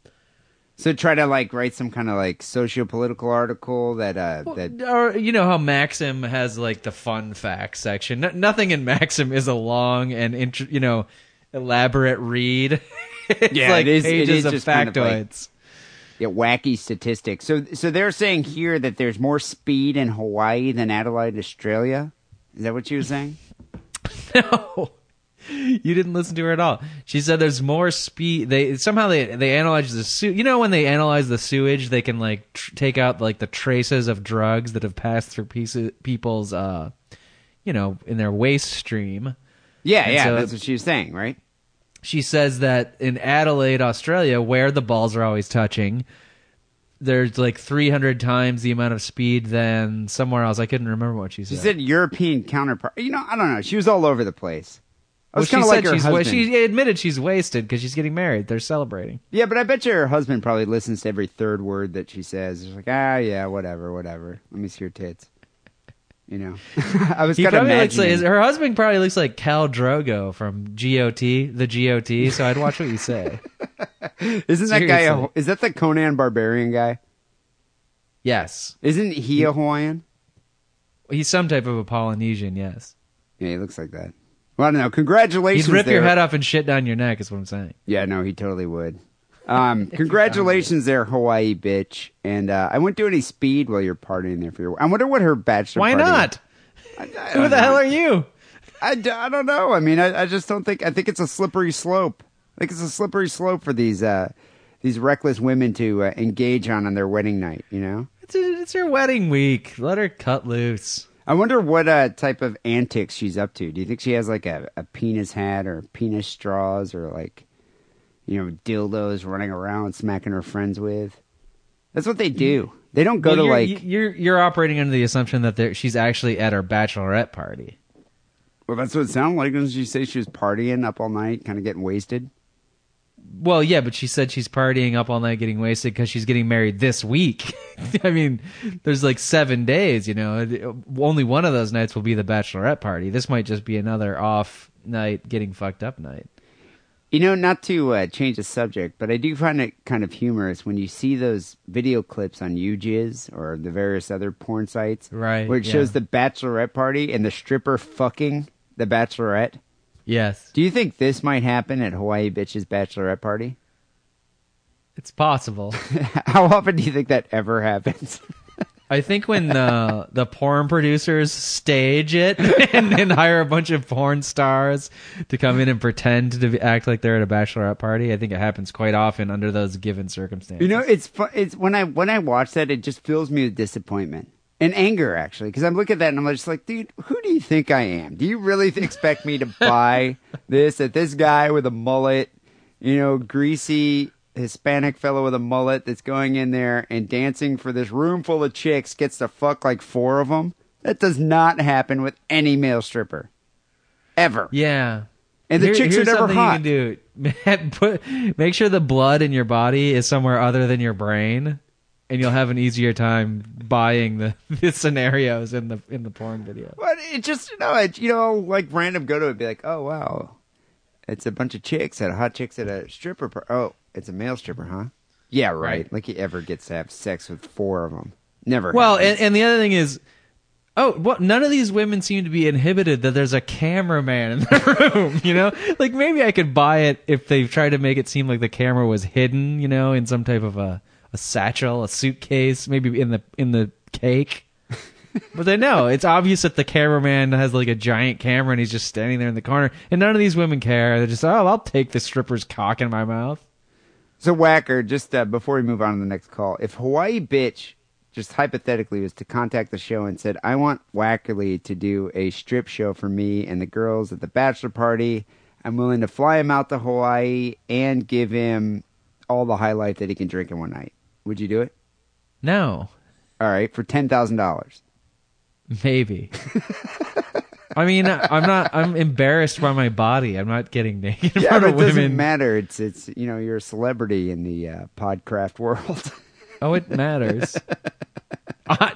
So try to like write some kind of like socio-political article or you know how Maxim has like the fun facts section. Nothing in Maxim is a long and elaborate read. It's like pages of factoids. Yeah, wacky statistics. So they're saying here that there's more speed in Hawaii than Adelaide, Australia. Is that what you were saying? No. You didn't listen to her at all. She said there's more speed. They somehow analyze the sewage. You know when they analyze the sewage, they can like take out like the traces of drugs that have passed through people's, in their waste stream. Yeah, so that's what she was saying, right? She says that in Adelaide, Australia, where the balls are always touching, there's like 300 times the amount of speed than somewhere else. I couldn't remember what she said. She said European counterpart. I don't know. She was all over the place. She admitted she's wasted because she's getting married. They're celebrating. Yeah, but I bet you her husband probably listens to every third word that she says. He's like, yeah, whatever. Let me see your tits. I was kind of imagining. Her husband probably looks like Cal Drogo from the GOT, so I'd watch what you say. Isn't that guy, is that the Conan Barbarian guy? Yes. Isn't he a Hawaiian? He's some type of a Polynesian, yes. Yeah, he looks like that. Well, I don't know. Congratulations. He'd rip your head off and shit down your neck is what I'm saying. Yeah, no, he totally would. Congratulations there, Hawaii bitch. And I wouldn't do any speed while you're partying there for your... I wonder what her bachelor party... Why not? Who the hell are you? I don't know. I just don't think... I think it's a slippery slope. I think it's a slippery slope for these reckless women to engage on their wedding night, It's her wedding week. Let her cut loose. I wonder what type of antics she's up to. Do you think she has like a penis hat or penis straws or like, dildos running around smacking her friends with? That's what they do. They don't go to like... You're operating under the assumption that she's actually at her bachelorette party. Well, that's what it sounded like. Didn't she say she was partying up all night, kind of getting wasted? Well, yeah, but she said she's partying up all night getting wasted because she's getting married this week. There's like 7 days, Only one of those nights will be the bachelorette party. This might just be another off night, getting fucked up night. Not to change the subject, but I do find it kind of humorous when you see those video clips on UJizz or the various other porn sites. Right, where it shows the bachelorette party and the stripper fucking the bachelorette. Yes. Do you think this might happen at Hawaii Bitch's bachelorette party? It's possible. How often do you think that ever happens? I think when the porn producers stage it and hire a bunch of porn stars to come in and pretend to act like they're at a bachelorette party, I think it happens quite often under those given circumstances. It's when I watch that, it just fills me with disappointment. And anger, actually, because I look at that and I'm just like, dude, who do you think I am? Do you really expect me to buy this? That this guy with a mullet, greasy Hispanic fellow with a mullet that's going in there and dancing for this room full of chicks gets to fuck like four of them? That does not happen with any male stripper. Ever. Yeah. And the chicks are never hot. Here's something you can do. Make sure the blood in your body is somewhere other than your brain. And you'll have an easier time buying the scenarios in the porn video. But it just like random go to it be like, oh wow, it's a bunch of chicks at hot chicks at a stripper. Oh, it's a male stripper, huh? Yeah, right. Like he ever gets to have sex with four of them? Never. Well, and the other thing is, oh, well, none of these women seem to be inhibited that there's a cameraman in the room, you know? Like, maybe I could buy it if they tried to make it seem like the camera was hidden, you know, in some type of a satchel, a suitcase, maybe in the cake. But they know. It's obvious that the cameraman has, like, a giant camera and he's just standing there in the corner. And none of these women care. They're just, oh, I'll take the stripper's cock in my mouth. So, Wacker, just before we move on to the next call, if Hawaii Bitch... just hypothetically, was to contact the show and said, I want Wackerly to do a strip show for me and the girls at the bachelor party. I'm willing to fly him out to Hawaii and give him all the high life that he can drink in one night. Would you do it? No. All right, for $10,000. Maybe. I mean, I'm embarrassed by my body. I'm not getting naked in front of women. It doesn't matter. It's you know, you're a celebrity in the podcraft world. Oh, it matters.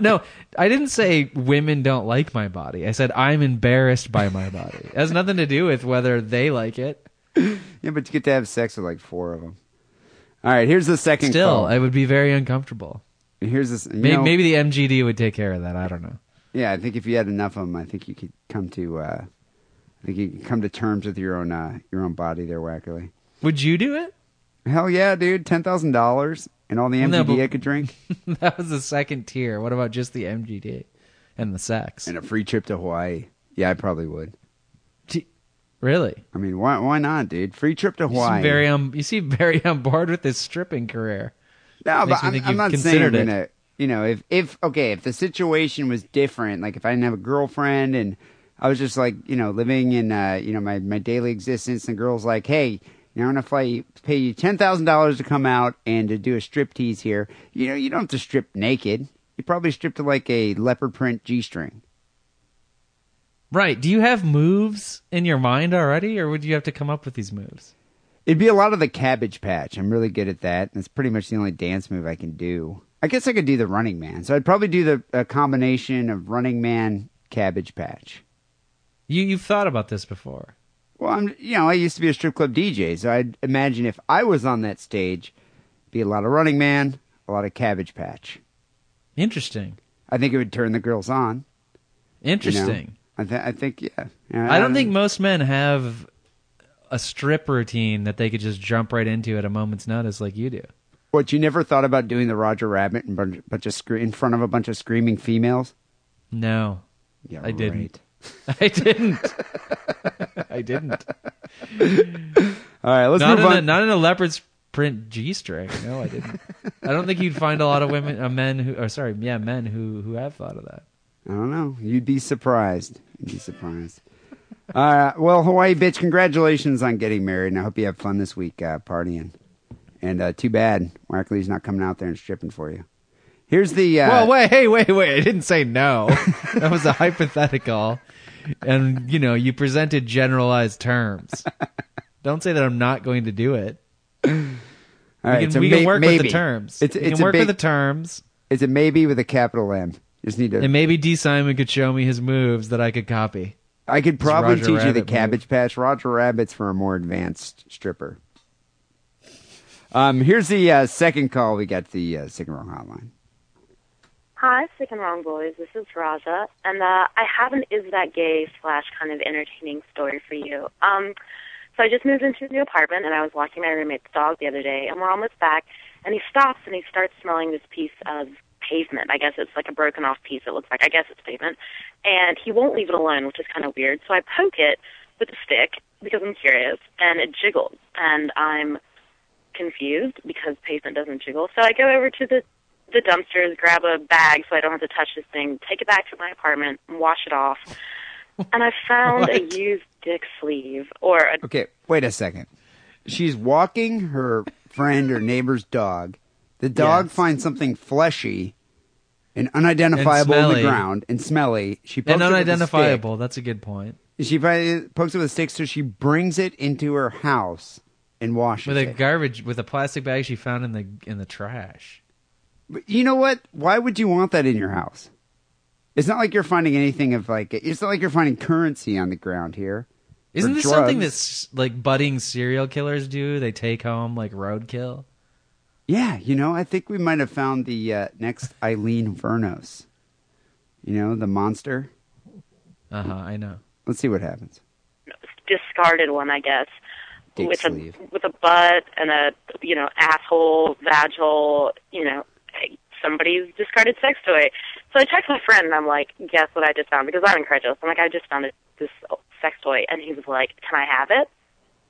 No, I didn't say women don't like my body. I said I'm embarrassed by my body. It has nothing to do with whether they like it. Yeah, but you get to have sex with like four of them. All right, here's the second call. Still, it would be very uncomfortable. Here's this, maybe the MGD would take care of that. I don't know. Yeah, I think if you had enough of them, I think you could come to terms with your own body there, Wackerly. Would you do it? Hell yeah, dude. $10,000. And all the MGD I could drink? That was the second tier. What about just the MGD and the sex? And a free trip to Hawaii. Yeah, I probably would. Really? I mean, why not, dude? Free trip to Hawaii. You seem very on board with this stripping career. No, but I'm not saying I'm going to... You know, if the situation was different, like if I didn't have a girlfriend and I was just like, you know, living in, you know, my daily existence and the girl's like, hey... Now, I'm going to pay you $10,000 to come out and to do a striptease here. You know, you don't have to strip naked. You probably strip to like a leopard print G-string. Right. Do you have moves in your mind already, or would you have to come up with these moves? It'd be a lot of the Cabbage Patch. I'm really good at that. That's pretty much the only dance move I can do. I guess I could do the Running Man. So I'd probably do a combination of Running Man, Cabbage Patch. You've thought about this before. Well, I used to be a strip club DJ, so I'd imagine if I was on that stage, it'd be a lot of Running Man, a lot of Cabbage Patch. Interesting. I think it would turn the girls on. Interesting. You know? I think, yeah. I don't think most men have a strip routine that they could just jump right into at a moment's notice like you do. What, you never thought about doing the Roger Rabbit in front of a bunch of screaming females? No, yeah, I didn't. I didn't. All right, let's move on. Not in a leopard's print G-string. No, I didn't. I don't think you'd find a lot of men who have thought of that. I don't know. You'd be surprised. Well, Hawaii Bitch, congratulations on getting married, and I hope you have fun this week partying. And too bad Wackerly's not coming out there and stripping for you. Here's the... Well, wait. I didn't say no. That was a hypothetical. And, you know, you presented generalized terms. Don't say that I'm not going to do it. We can work with the terms. It's a maybe with a capital M. Just need to... And maybe Dee Simon could show me his moves that I could copy. I could probably teach you the Cabbage Patch. Roger Rabbit's for a more advanced stripper. Here's the second call. We got the Sick and Wrong hotline. Hi, Sick and Wrong Boys. This is Raja, and I have an Is That Gay / kind of entertaining story for you. So I just moved into a new apartment, and I was walking my roommate's dog the other day, and we're almost back, and he stops, and he starts smelling this piece of pavement. I guess it's like a broken-off piece, it looks like. I guess it's pavement. And he won't leave it alone, which is kind of weird, so I poke it with a stick because I'm curious, and it jiggles, and I'm confused because pavement doesn't jiggle, so I go over to the dumpsters, grab a bag so I don't have to touch this thing, take it back to my apartment, and wash it off. And I found a used dick sleeve. Okay, wait a second. She's walking her friend or neighbor's dog. The dog finds something fleshy and unidentifiable on the ground and smelly. She pokes unidentifiable, that's a good point. She pokes it with a stick, so she brings it into her house and washes it. With a plastic bag she found in the trash. You know what? Why would you want that in your house? It's not like you're finding anything of like... It's not like you're finding currency on the ground here. Isn't this something that's like budding serial killers do? They take home like roadkill? Yeah, you know, I think we might have found the next Eileen Vernos. You know, the monster. Uh-huh, I know. Let's see what happens. Discarded one, I guess. Dick with sleeve. With a butt and a, you know, asshole, vaginal, you know, somebody's discarded sex toy. So I text my friend, and I'm like, guess what I just found? Because I'm incredulous. I'm like, I just found this sex toy. And he was like, can I have it?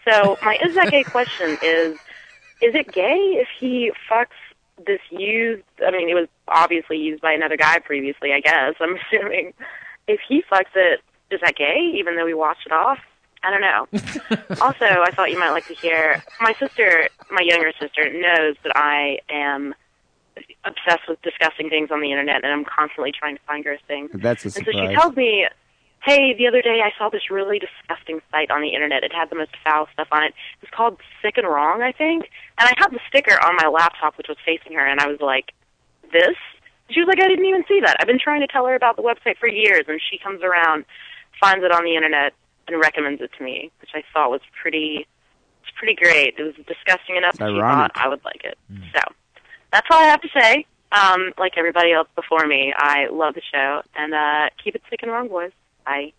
So my is that gay question is it gay if he fucks this used, I mean, it was obviously used by another guy previously, I guess, I'm assuming. If he fucks it, is that gay, even though we washed it off? I don't know. Also, I thought you might like to hear, my younger sister, knows that I am obsessed with discussing things on the internet, and I'm constantly trying to find gross things. That's a surprise. And so she tells me, hey, the other day I saw this really disgusting site on the internet. It had the most foul stuff on it. It was called Sick and Wrong, I think. And I had the sticker on my laptop, which was facing her, and I was like, this? She was like, I didn't even see that. I've been trying to tell her about the website for years, and she comes around, finds it on the internet, and recommends it to me, which I thought was pretty great. It was disgusting enough that she thought I would like it. Mm. So that's all I have to say. Like everybody else before me, I love the show, and keep it sick and wrong, boys. Bye.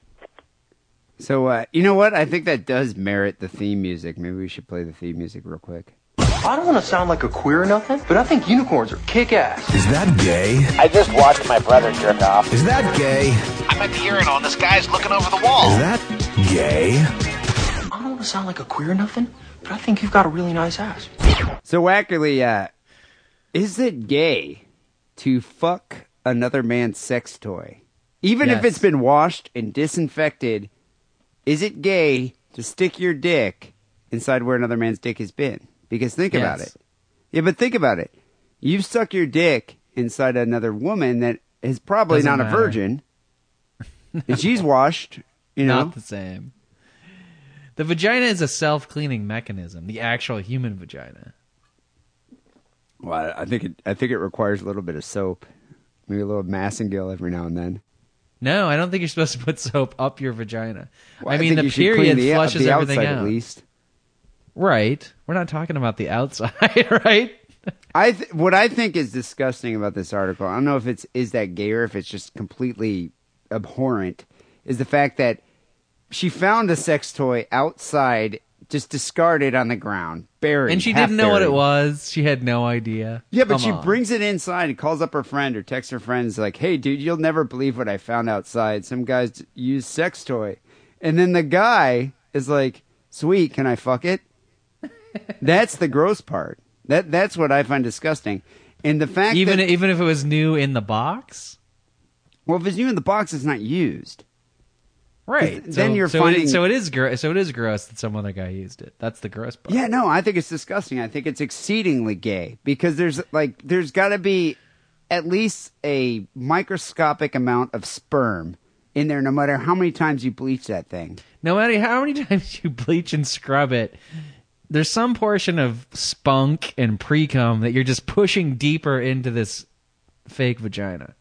So you know what? I think that does merit the theme music. Maybe we should play the theme music real quick. I don't want to sound like a queer or nothing, but I think unicorns are kick-ass. Is that gay? I just watched my brother jerk off. Is that gay? I'm at the urinal and this guy's looking over the wall. Is that gay? I don't want to sound like a queer or nothing, but I think you've got a really nice ass. So Wackerly, is it gay to fuck another man's sex toy? Even if it's been washed and disinfected, is it gay to stick your dick inside where another man's dick has been? Because about it. Yeah, but think about it. You've stuck your dick inside another woman that is probably not a virgin. No. And she's washed, you know. Not the same. The vagina is a self-cleaning mechanism, the actual human vagina. Well, I think it requires a little bit of soap. Maybe a little Massengill every now and then. No, I don't think you're supposed to put soap up your vagina. Well, I mean, the period flushes everything out. At least. Right. We're not talking about the outside, right? What I think is disgusting about this article, I don't know if it's is that gay or if it's just completely abhorrent, is the fact that she found a sex toy outside, just discarded on the ground, buried. And she didn't know what it was. She had no idea. Yeah, but she brings it inside and calls up her friend or texts her friends like, hey, dude, you'll never believe what I found outside. Some guys use sex toy. And then the guy is like, sweet, can I fuck it? That's the gross part. That's what I find disgusting, and the fact even if it was new in the box. Well, if it's new in the box, it's not used. Right. So it is gross that some other guy used it. That's the gross part. Yeah. No, I think it's disgusting. I think it's exceedingly gay because there's got to be at least a microscopic amount of sperm in there, no matter how many times you bleach that thing. No matter how many times you bleach and scrub it. There's some portion of spunk and pre-cum that you're just pushing deeper into this fake vagina.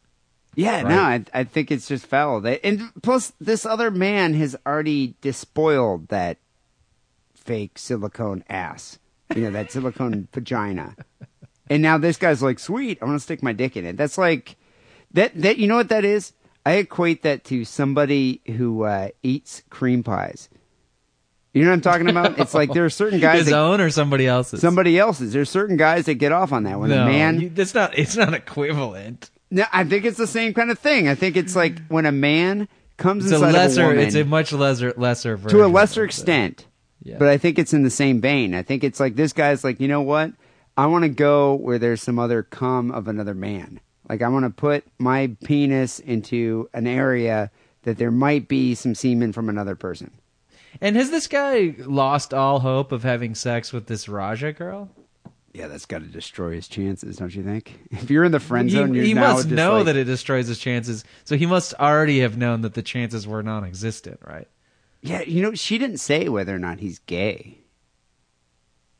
Yeah, right? No, I think it's just foul. And plus, this other man has already despoiled that fake silicone ass, you know, that silicone vagina. And now this guy's like, sweet, I want to stick my dick in it. That's like, that. You know what that is? I equate that to somebody who eats cream pies. You know what I'm talking about? It's like there are certain guys. His own or somebody else's? Somebody else's. There's certain guys that get off on that when it's not equivalent. No, I think it's the same kind of thing. I think it's like when a man comes inside a woman. It's a much lesser version. To a lesser extent. Yeah. But I think it's in the same vein. I think it's like this guy's like, you know what? I want to go where there's some other cum of another man. Like I want to put my penis into an area that there might be some semen from another person. And has this guy lost all hope of having sex with this Raja girl? Yeah, that's got to destroy his chances, don't you think? If you're in the friend zone, he must know that it destroys his chances. So he must already have known that the chances were non-existent, right? Yeah, you know, she didn't say whether or not he's gay.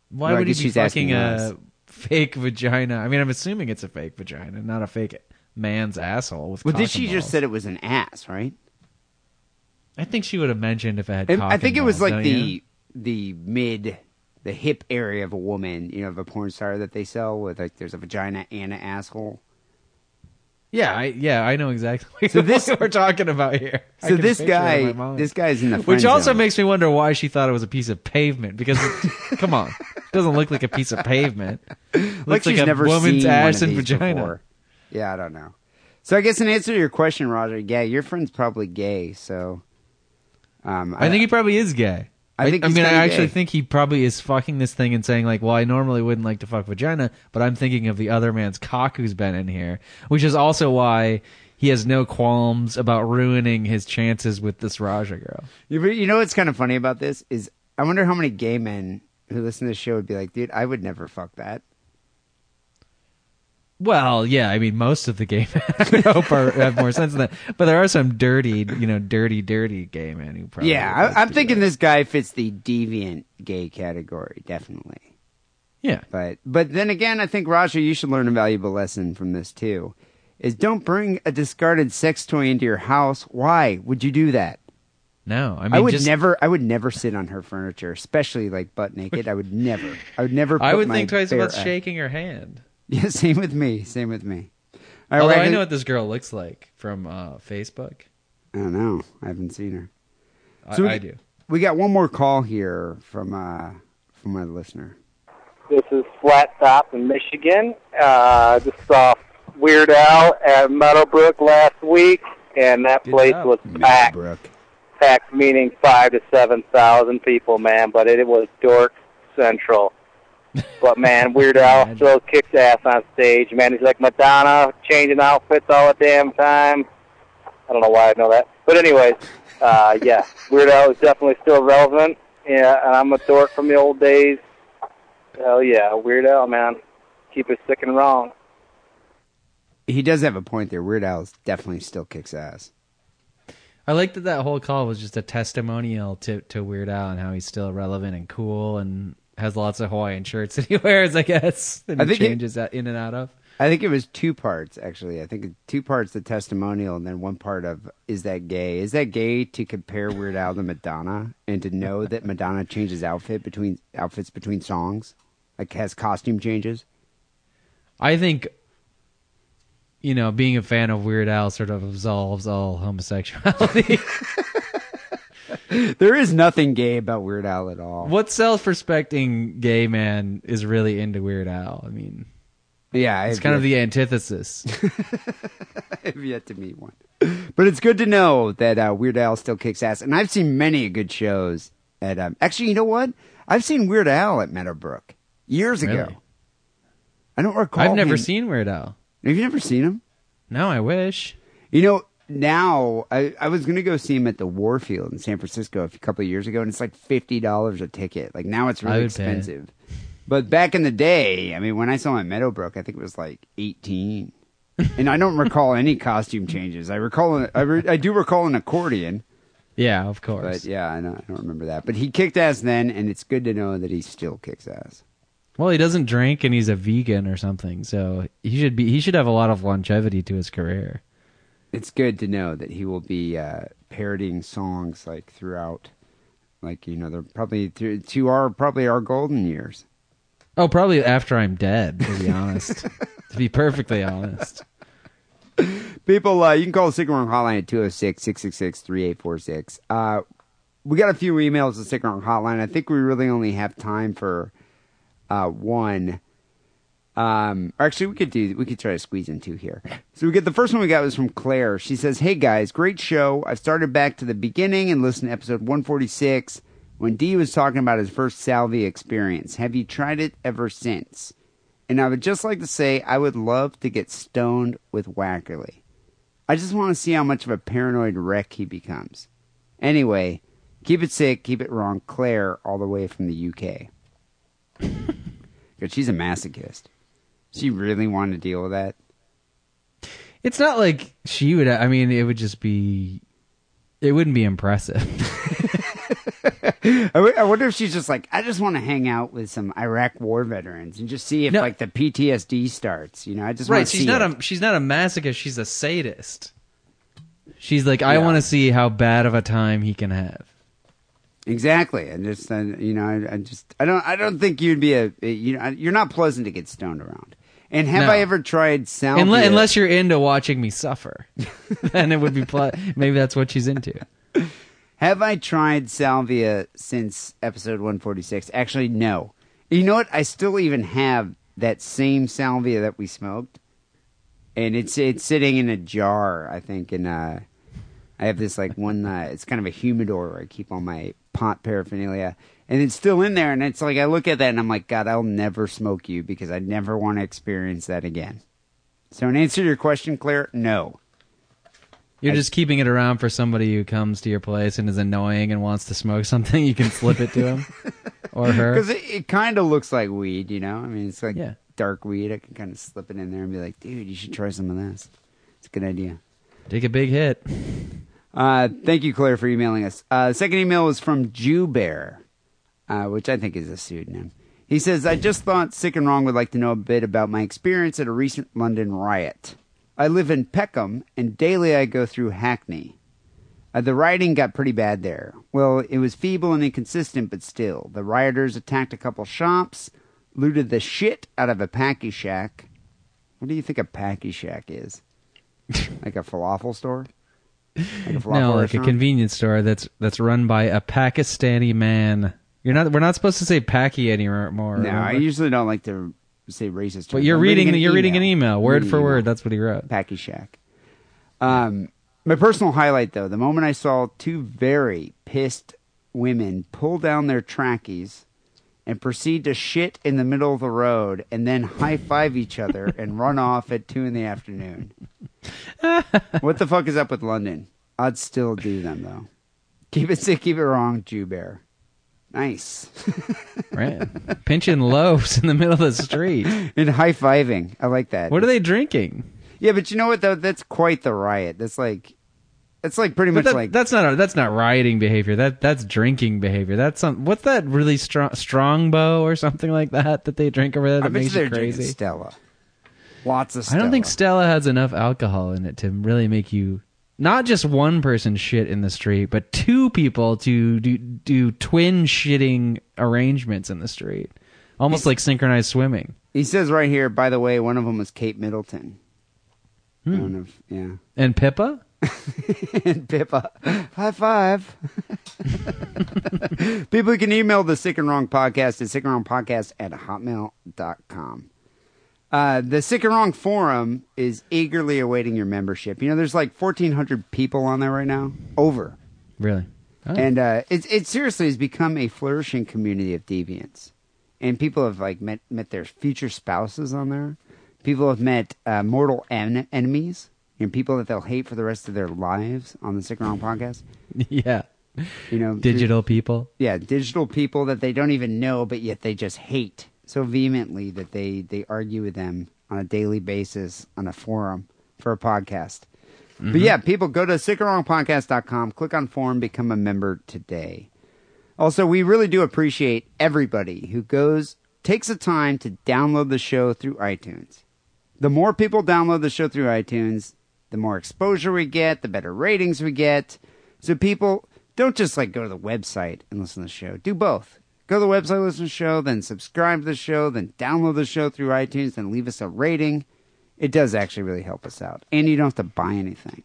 Why would he be fucking a fake vagina? I mean, I'm assuming it's a fake vagina, not a fake man's asshole. With did she just said it was an ass, right? I think she would have mentioned if it had. I think it was like the hip area of a woman, you know, of a porn star that they sell with like there's a vagina and an asshole. Yeah, I know exactly so this, what we're talking about here. So this guy's in the friend zone. Which also makes me wonder why she thought it was a piece of pavement. Because, come on, it doesn't look like a piece of pavement. It looks like she's never seen woman's ass and vagina. Before. Yeah, I don't know. So I guess in answer to your question, Roger, yeah, your friend's probably gay. So I think he probably is gay. I think he probably is fucking this thing and saying like, well, I normally wouldn't like to fuck vagina, but I'm thinking of the other man's cock who's been in here, which is also why he has no qualms about ruining his chances with this Raja girl. You know what's kind of funny about this is I wonder how many gay men who listen to this show would be like, dude, I would never fuck that. Well, yeah, I mean, most of the gay men I hope have more sense than that. But there are some dirty gay men who probably... Yeah, I'm thinking this guy fits the deviant gay category, definitely. Yeah. But then again, I think, Roger, you should learn a valuable lesson from this, too, is don't bring a discarded sex toy into your house. Why would you do that? No, I mean, I would never sit on her furniture, especially, like, butt naked. I would never put my... I would think twice about shaking her hand. Yeah, same with me. All right, although I know what this girl looks like from Facebook. I don't know. I haven't seen her. So I do. We got one more call here from my listener. This is Flat Top in Michigan. Just saw Weird Al at Meadowbrook last week, and that place was packed. Packed meaning 5,000 to 7,000 people, man, but it was dork central. But, man, Weird Al still kicks ass on stage, man. He's like Madonna, changing outfits all the damn time. I don't know why I know that. But anyways, yeah, Weird Al is definitely still relevant. Yeah, and I'm a dork from the old days. Hell yeah, Weird Al, man. Keep it sick and wrong. He does have a point there. Weird Al definitely still kicks ass. I like that whole call was just a testimonial to Weird Al and how he's still relevant and cool and... has lots of Hawaiian shirts that he wears, I guess, and he changes that in and out of. I think it was two parts, actually. I think two parts, the testimonial, and then one part of, is that gay? Is that gay to compare Weird Al to Madonna and to know that Madonna changes outfits between songs? Like, has costume changes? I think, you know, being a fan of Weird Al sort of absolves all homosexuality. There is nothing gay about Weird Al at all. What self-respecting gay man is really into Weird Al? I mean, yeah, it's kind of the antithesis. I've yet to meet one. But it's good to know that Weird Al still kicks ass. And I've seen many good shows at... actually, you know what? I've seen Weird Al at Meadowbrook years ago. I don't recall. I've never seen Weird Al. Have you never seen him? No, I wish. You know... Now, I was going to go see him at the Warfield in San Francisco a couple of years ago, and it's like $50 a ticket. Like, now it's really expensive. But back in the day, I mean, when I saw him at Meadowbrook, I think it was like 18. And I don't recall any costume changes. I do recall an accordion. Yeah, of course. But yeah, I don't remember that. But he kicked ass then, and it's good to know that he still kicks ass. Well, he doesn't drink, and he's a vegan or something, so he should have a lot of longevity to his career. It's good to know that he will be parodying songs like throughout, like, you know, they're probably to our golden years. Oh, probably after I'm dead, to be honest. To be perfectly honest. People, you can call the Sick and Wrong Hotline at 206-666-3846. We got a few emails to the Sick and Wrong Hotline. I think we really only have time for one. Or actually, we could try to squeeze in two here. So we get the first one we got was from Claire. She says, "Hey guys, great show. I've started back to the beginning and listened to episode 146 when Dee was talking about his first salvia experience. Have you tried it ever since? And I would just like to say I would love to get stoned with Wackerly. I just want to see how much of a paranoid wreck he becomes. Anyway, keep it sick, keep it wrong, Claire, all the way from the UK." Because she's a masochist. She really wanted to deal with that. It's not like she would... I mean, it would just be... It wouldn't be impressive. I wonder if she's just like, I just want to hang out with some Iraq war veterans and just see if, like, the PTSD starts. You know, I just want to see she's not a masochist. She's a sadist. She's like, I want to see how bad of a time he can have. Exactly, and just you know, I don't think you'd be you're not pleasant to get stoned around. And have I ever tried salvia? Unless you're into watching me suffer. Then it would be... Maybe that's what she's into. Have I tried salvia since episode 146? Actually, no. You know what? I still even have that same salvia that we smoked. And it's sitting in a jar, I think. And I have this like one... it's kind of a humidor where I keep all my pot paraphernalia. And it's still in there, and it's like I look at that, and I'm like, God, I'll never smoke you because I never want to experience that again. So in answer to your question, Claire, no. You're just keeping it around for somebody who comes to your place and is annoying and wants to smoke something. You can slip it to him or her. Because it kind of looks like weed, you know? I mean, it's like dark weed. I can kind of slip it in there and be like, dude, you should try some of this. It's a good idea. Take a big hit. Thank you, Claire, for emailing us. Second email is from Jew Bear. Which I think is a pseudonym. He says, I just thought Sick and Wrong would like to know a bit about my experience at a recent London riot. I live in Peckham, and daily I go through Hackney. The rioting got pretty bad there. Well, it was feeble and inconsistent, but still. The rioters attacked a couple shops, looted the shit out of a packy shack. What do you think a packy shack is? Like a falafel store? Like a falafel restaurant? A convenience store that's run by a Pakistani man. We're not supposed to say "packy" anymore. No, remember? I usually don't like to say racist terms. But you're reading an email, word for word. That's what he wrote. Packy shack. My personal highlight, though, the moment I saw two very pissed women pull down their trackies and proceed to shit in the middle of the road, and then high five each other and run off at 2 p.m. What the fuck is up with London? I'd still do them though. Keep it sick, keep it wrong, Jew Bear. Nice. Right. Pinching loaves in the middle of the street. And high-fiving. I like that. What are they drinking? Yeah, but you know what, though? That's quite the riot. That's like pretty much like... That's not rioting behavior. That's drinking behavior. What's that really strongbow or something like that they drink over there that makes you crazy? Stella. Lots of Stella. I don't think Stella has enough alcohol in it to really make you... Not just one person shit in the street, but two people to do twin shitting arrangements in the street. Almost like synchronized swimming. He says right here, by the way, one of them was Kate Middleton. I don't know if, yeah. And Pippa? And Pippa. High five. People can email the Sick and Wrong Podcast at sickandwrongpodcast@hotmail.com. The Sick and Wrong Forum is eagerly awaiting your membership. You know, there's like 1,400 people on there right now. Over. Really? Oh. And it seriously has become a flourishing community of deviants. And people have like met their future spouses on there. People have met mortal enemies. You know, people that they'll hate for the rest of their lives on the Sick and Wrong Podcast. Yeah. You know, digital people. Yeah, digital people that they don't even know, but yet they just hate so vehemently that they argue with them on a daily basis on a forum for a podcast. Mm-hmm. But yeah, people go to sickandwrongpodcast.com, click on forum, become a member today. Also, we really do appreciate everybody who takes the time to download the show through iTunes. The more people download the show through iTunes, the more exposure we get, the better ratings we get. So people don't just like go to the website and listen to the show. Do both. Go to the website, listen to the show, then subscribe to the show, then download the show through iTunes, then leave us a rating. It does actually really help us out. And you don't have to buy anything.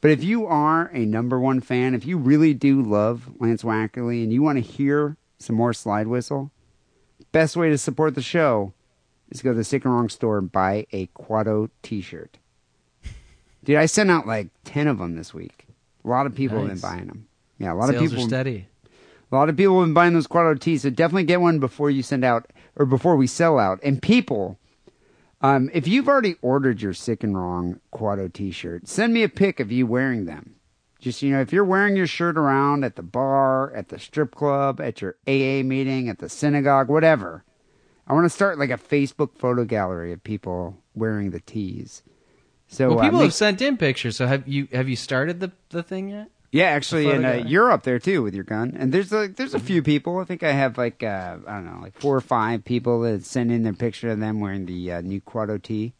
But if you are a number one fan, if you really do love Lance Wackerly and you want to hear some more Slide Whistle, best way to support the show is go to the Sick and Wrong store and buy a Quadro t-shirt. Dude, I sent out like 10 of them this week. A lot of people have been buying them. Yeah, Sales are steady. A lot of people have been buying those Quadro tees, so definitely get one before you send out, or before we sell out. And people, if you've already ordered your Sick and Wrong Quadro t-shirt, send me a pic of you wearing them. Just, you know, if you're wearing your shirt around at the bar, at the strip club, at your AA meeting, at the synagogue, whatever. I want to start like a Facebook photo gallery of people wearing the tees. So people have sent in pictures, so have you started the thing yet? Yeah, actually, and you're up there, too, with your gun. And there's a few people. I think I have, like, I don't know, like 4 or 5 people that send in their picture of them wearing the new Quadro tee.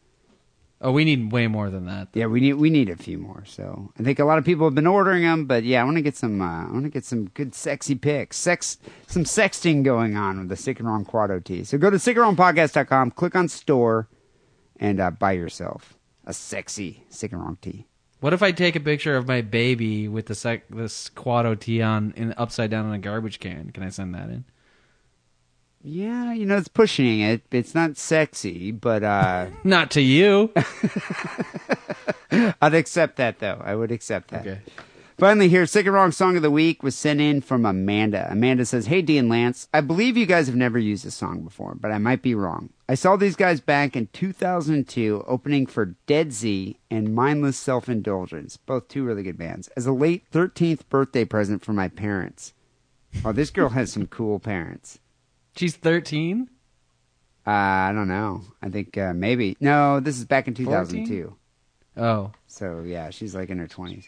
Oh, we need way more than that, though. Yeah, we need a few more. So I think a lot of people have been ordering them. But, yeah, I want to get some good sexy pics. Some sexting going on with the Sick and Wrong Quadro tee. So go to sickandwrongpodcast.com, click on store, and buy yourself a sexy Sick and Wrong tee. What if I take a picture of my baby with this Quadro tee on and upside down in a garbage can? Can I send that in? Yeah, you know, it's pushing it. It's not sexy, but... not to you. I'd accept that, though. I would accept that. Okay. Finally here, Sick and Wrong Song of the Week was sent in from Amanda. Amanda says, "Hey, Dee and Lance, I believe you guys have never used this song before, but I might be wrong. I saw these guys back in 2002 opening for Dead Z and Mindless Self-Indulgence, both two really good bands, as a late 13th birthday present for my parents." Oh, this girl has some cool parents. She's 13? I don't know. I think maybe. No, this is back in 2002. 14? Oh. So, yeah, she's like in her 20s.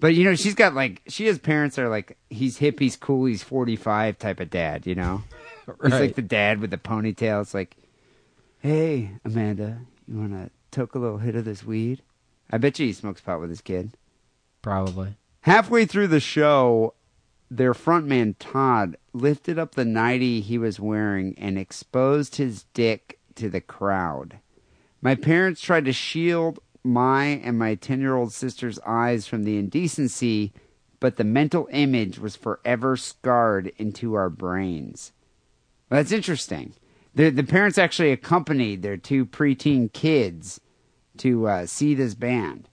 But, you know, she's got like, she has parents that are like, he's hip, he's cool, he's 45 type of dad, you know? Right. He's like the dad with the ponytail. It's like, "Hey, Amanda, you want to toke a little hit of this weed?" I bet you he smokes pot with his kid. Probably. Halfway through the show, their frontman, Todd, lifted up the nightie he was wearing and exposed his dick to the crowd. My parents tried to shield my and my 10-year-old sister's eyes from the indecency, but the mental image was forever scarred into our brains. Well, that's interesting. The parents actually accompanied their two preteen kids to see this band.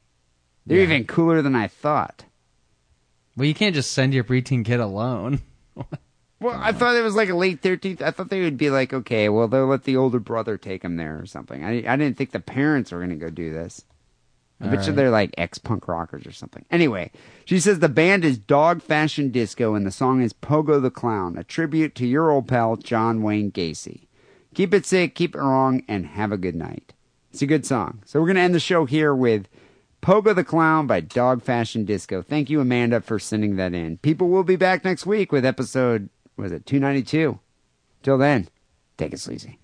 They're even cooler than I thought. Well, you can't just send your preteen kid alone. Well, I thought it was like a late 13th. I thought they would be like, okay, well, they'll let the older brother take him there or something. I didn't think the parents were going to go do this. I bet you they're like ex-punk rockers or something. Anyway, she says the band is Dog Fashion Disco and the song is Pogo the Clown, a tribute to your old pal John Wayne Gacy. Keep it sick, keep it wrong, and have a good night. It's a good song. So we're going to end the show here with Pogo the Clown by Dog Fashion Disco. Thank you, Amanda, for sending that in. People will be back next week with episode... was it 292? Till then, take it sleazy.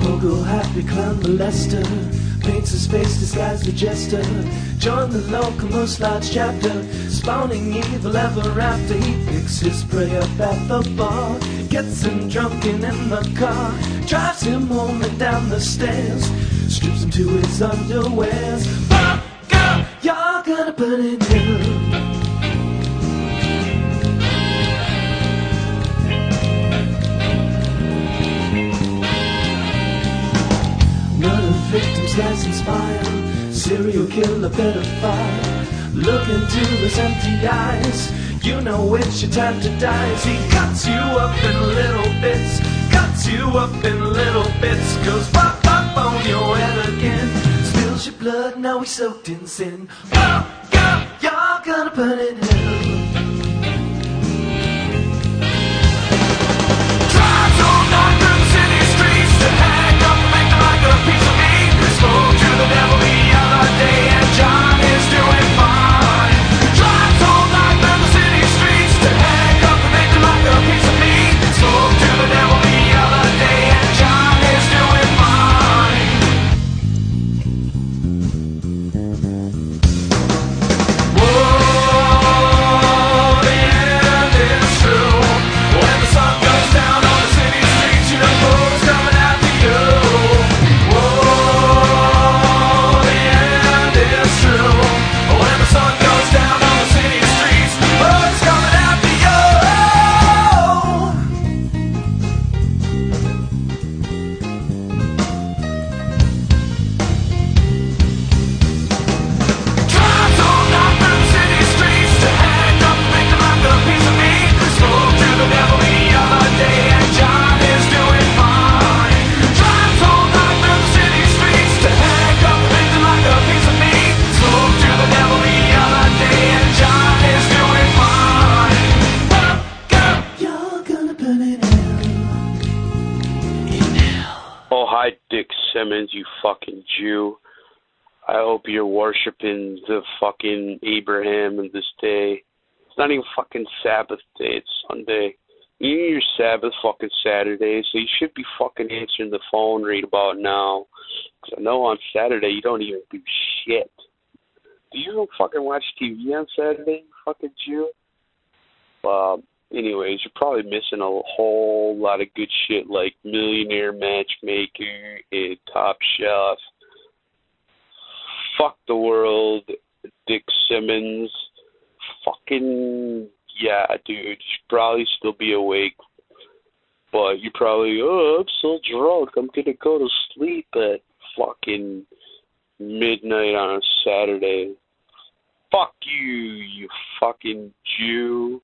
Pogo happy clown molester paints his face disguised as jester. Join the local most large chapter, spawning evil ever after. He picks his prey up at the bar, gets him drunk and in the car, drives him home and down the stairs, strips him to his underwears. Fuck up, you're gonna burn in hell. Victims lies inspire, serial killer pedophile. Look into his empty eyes, you know it's your time to die. As he cuts you up in little bits, cuts you up in little bits, goes pop pop on your head again, spills your blood, now he's soaked in sin. Oh God, you're gonna burn in hell. Drives all night through city streets to hang up and make like a piece of meat. Spoke to the devil the other day and John is doing fine. Drives all night down the city streets to hang up and make him like a piece of meat. Spoke to the devil the other day and John is doing fine. What it is true, when the sun goes down on the city streets, you know who's coming after you. Simmons, you fucking Jew. I hope you're worshiping the fucking Abraham in this day. It's not even fucking Sabbath day, it's Sunday. You knew your Sabbath fucking Saturday, so you should be fucking answering the phone right about now. Because I know on Saturday you don't even do shit. you don't fucking watch TV on Saturday, you fucking Jew? Anyways, you're probably missing a whole lot of good shit like Millionaire Matchmaker and Top Chef, Fuck the World, Dick Simmons, fucking, yeah, dude, you should probably still be awake, but you're probably, I'm so drunk, I'm going to go to sleep at fucking midnight on a Saturday. Fuck you, you fucking Jew.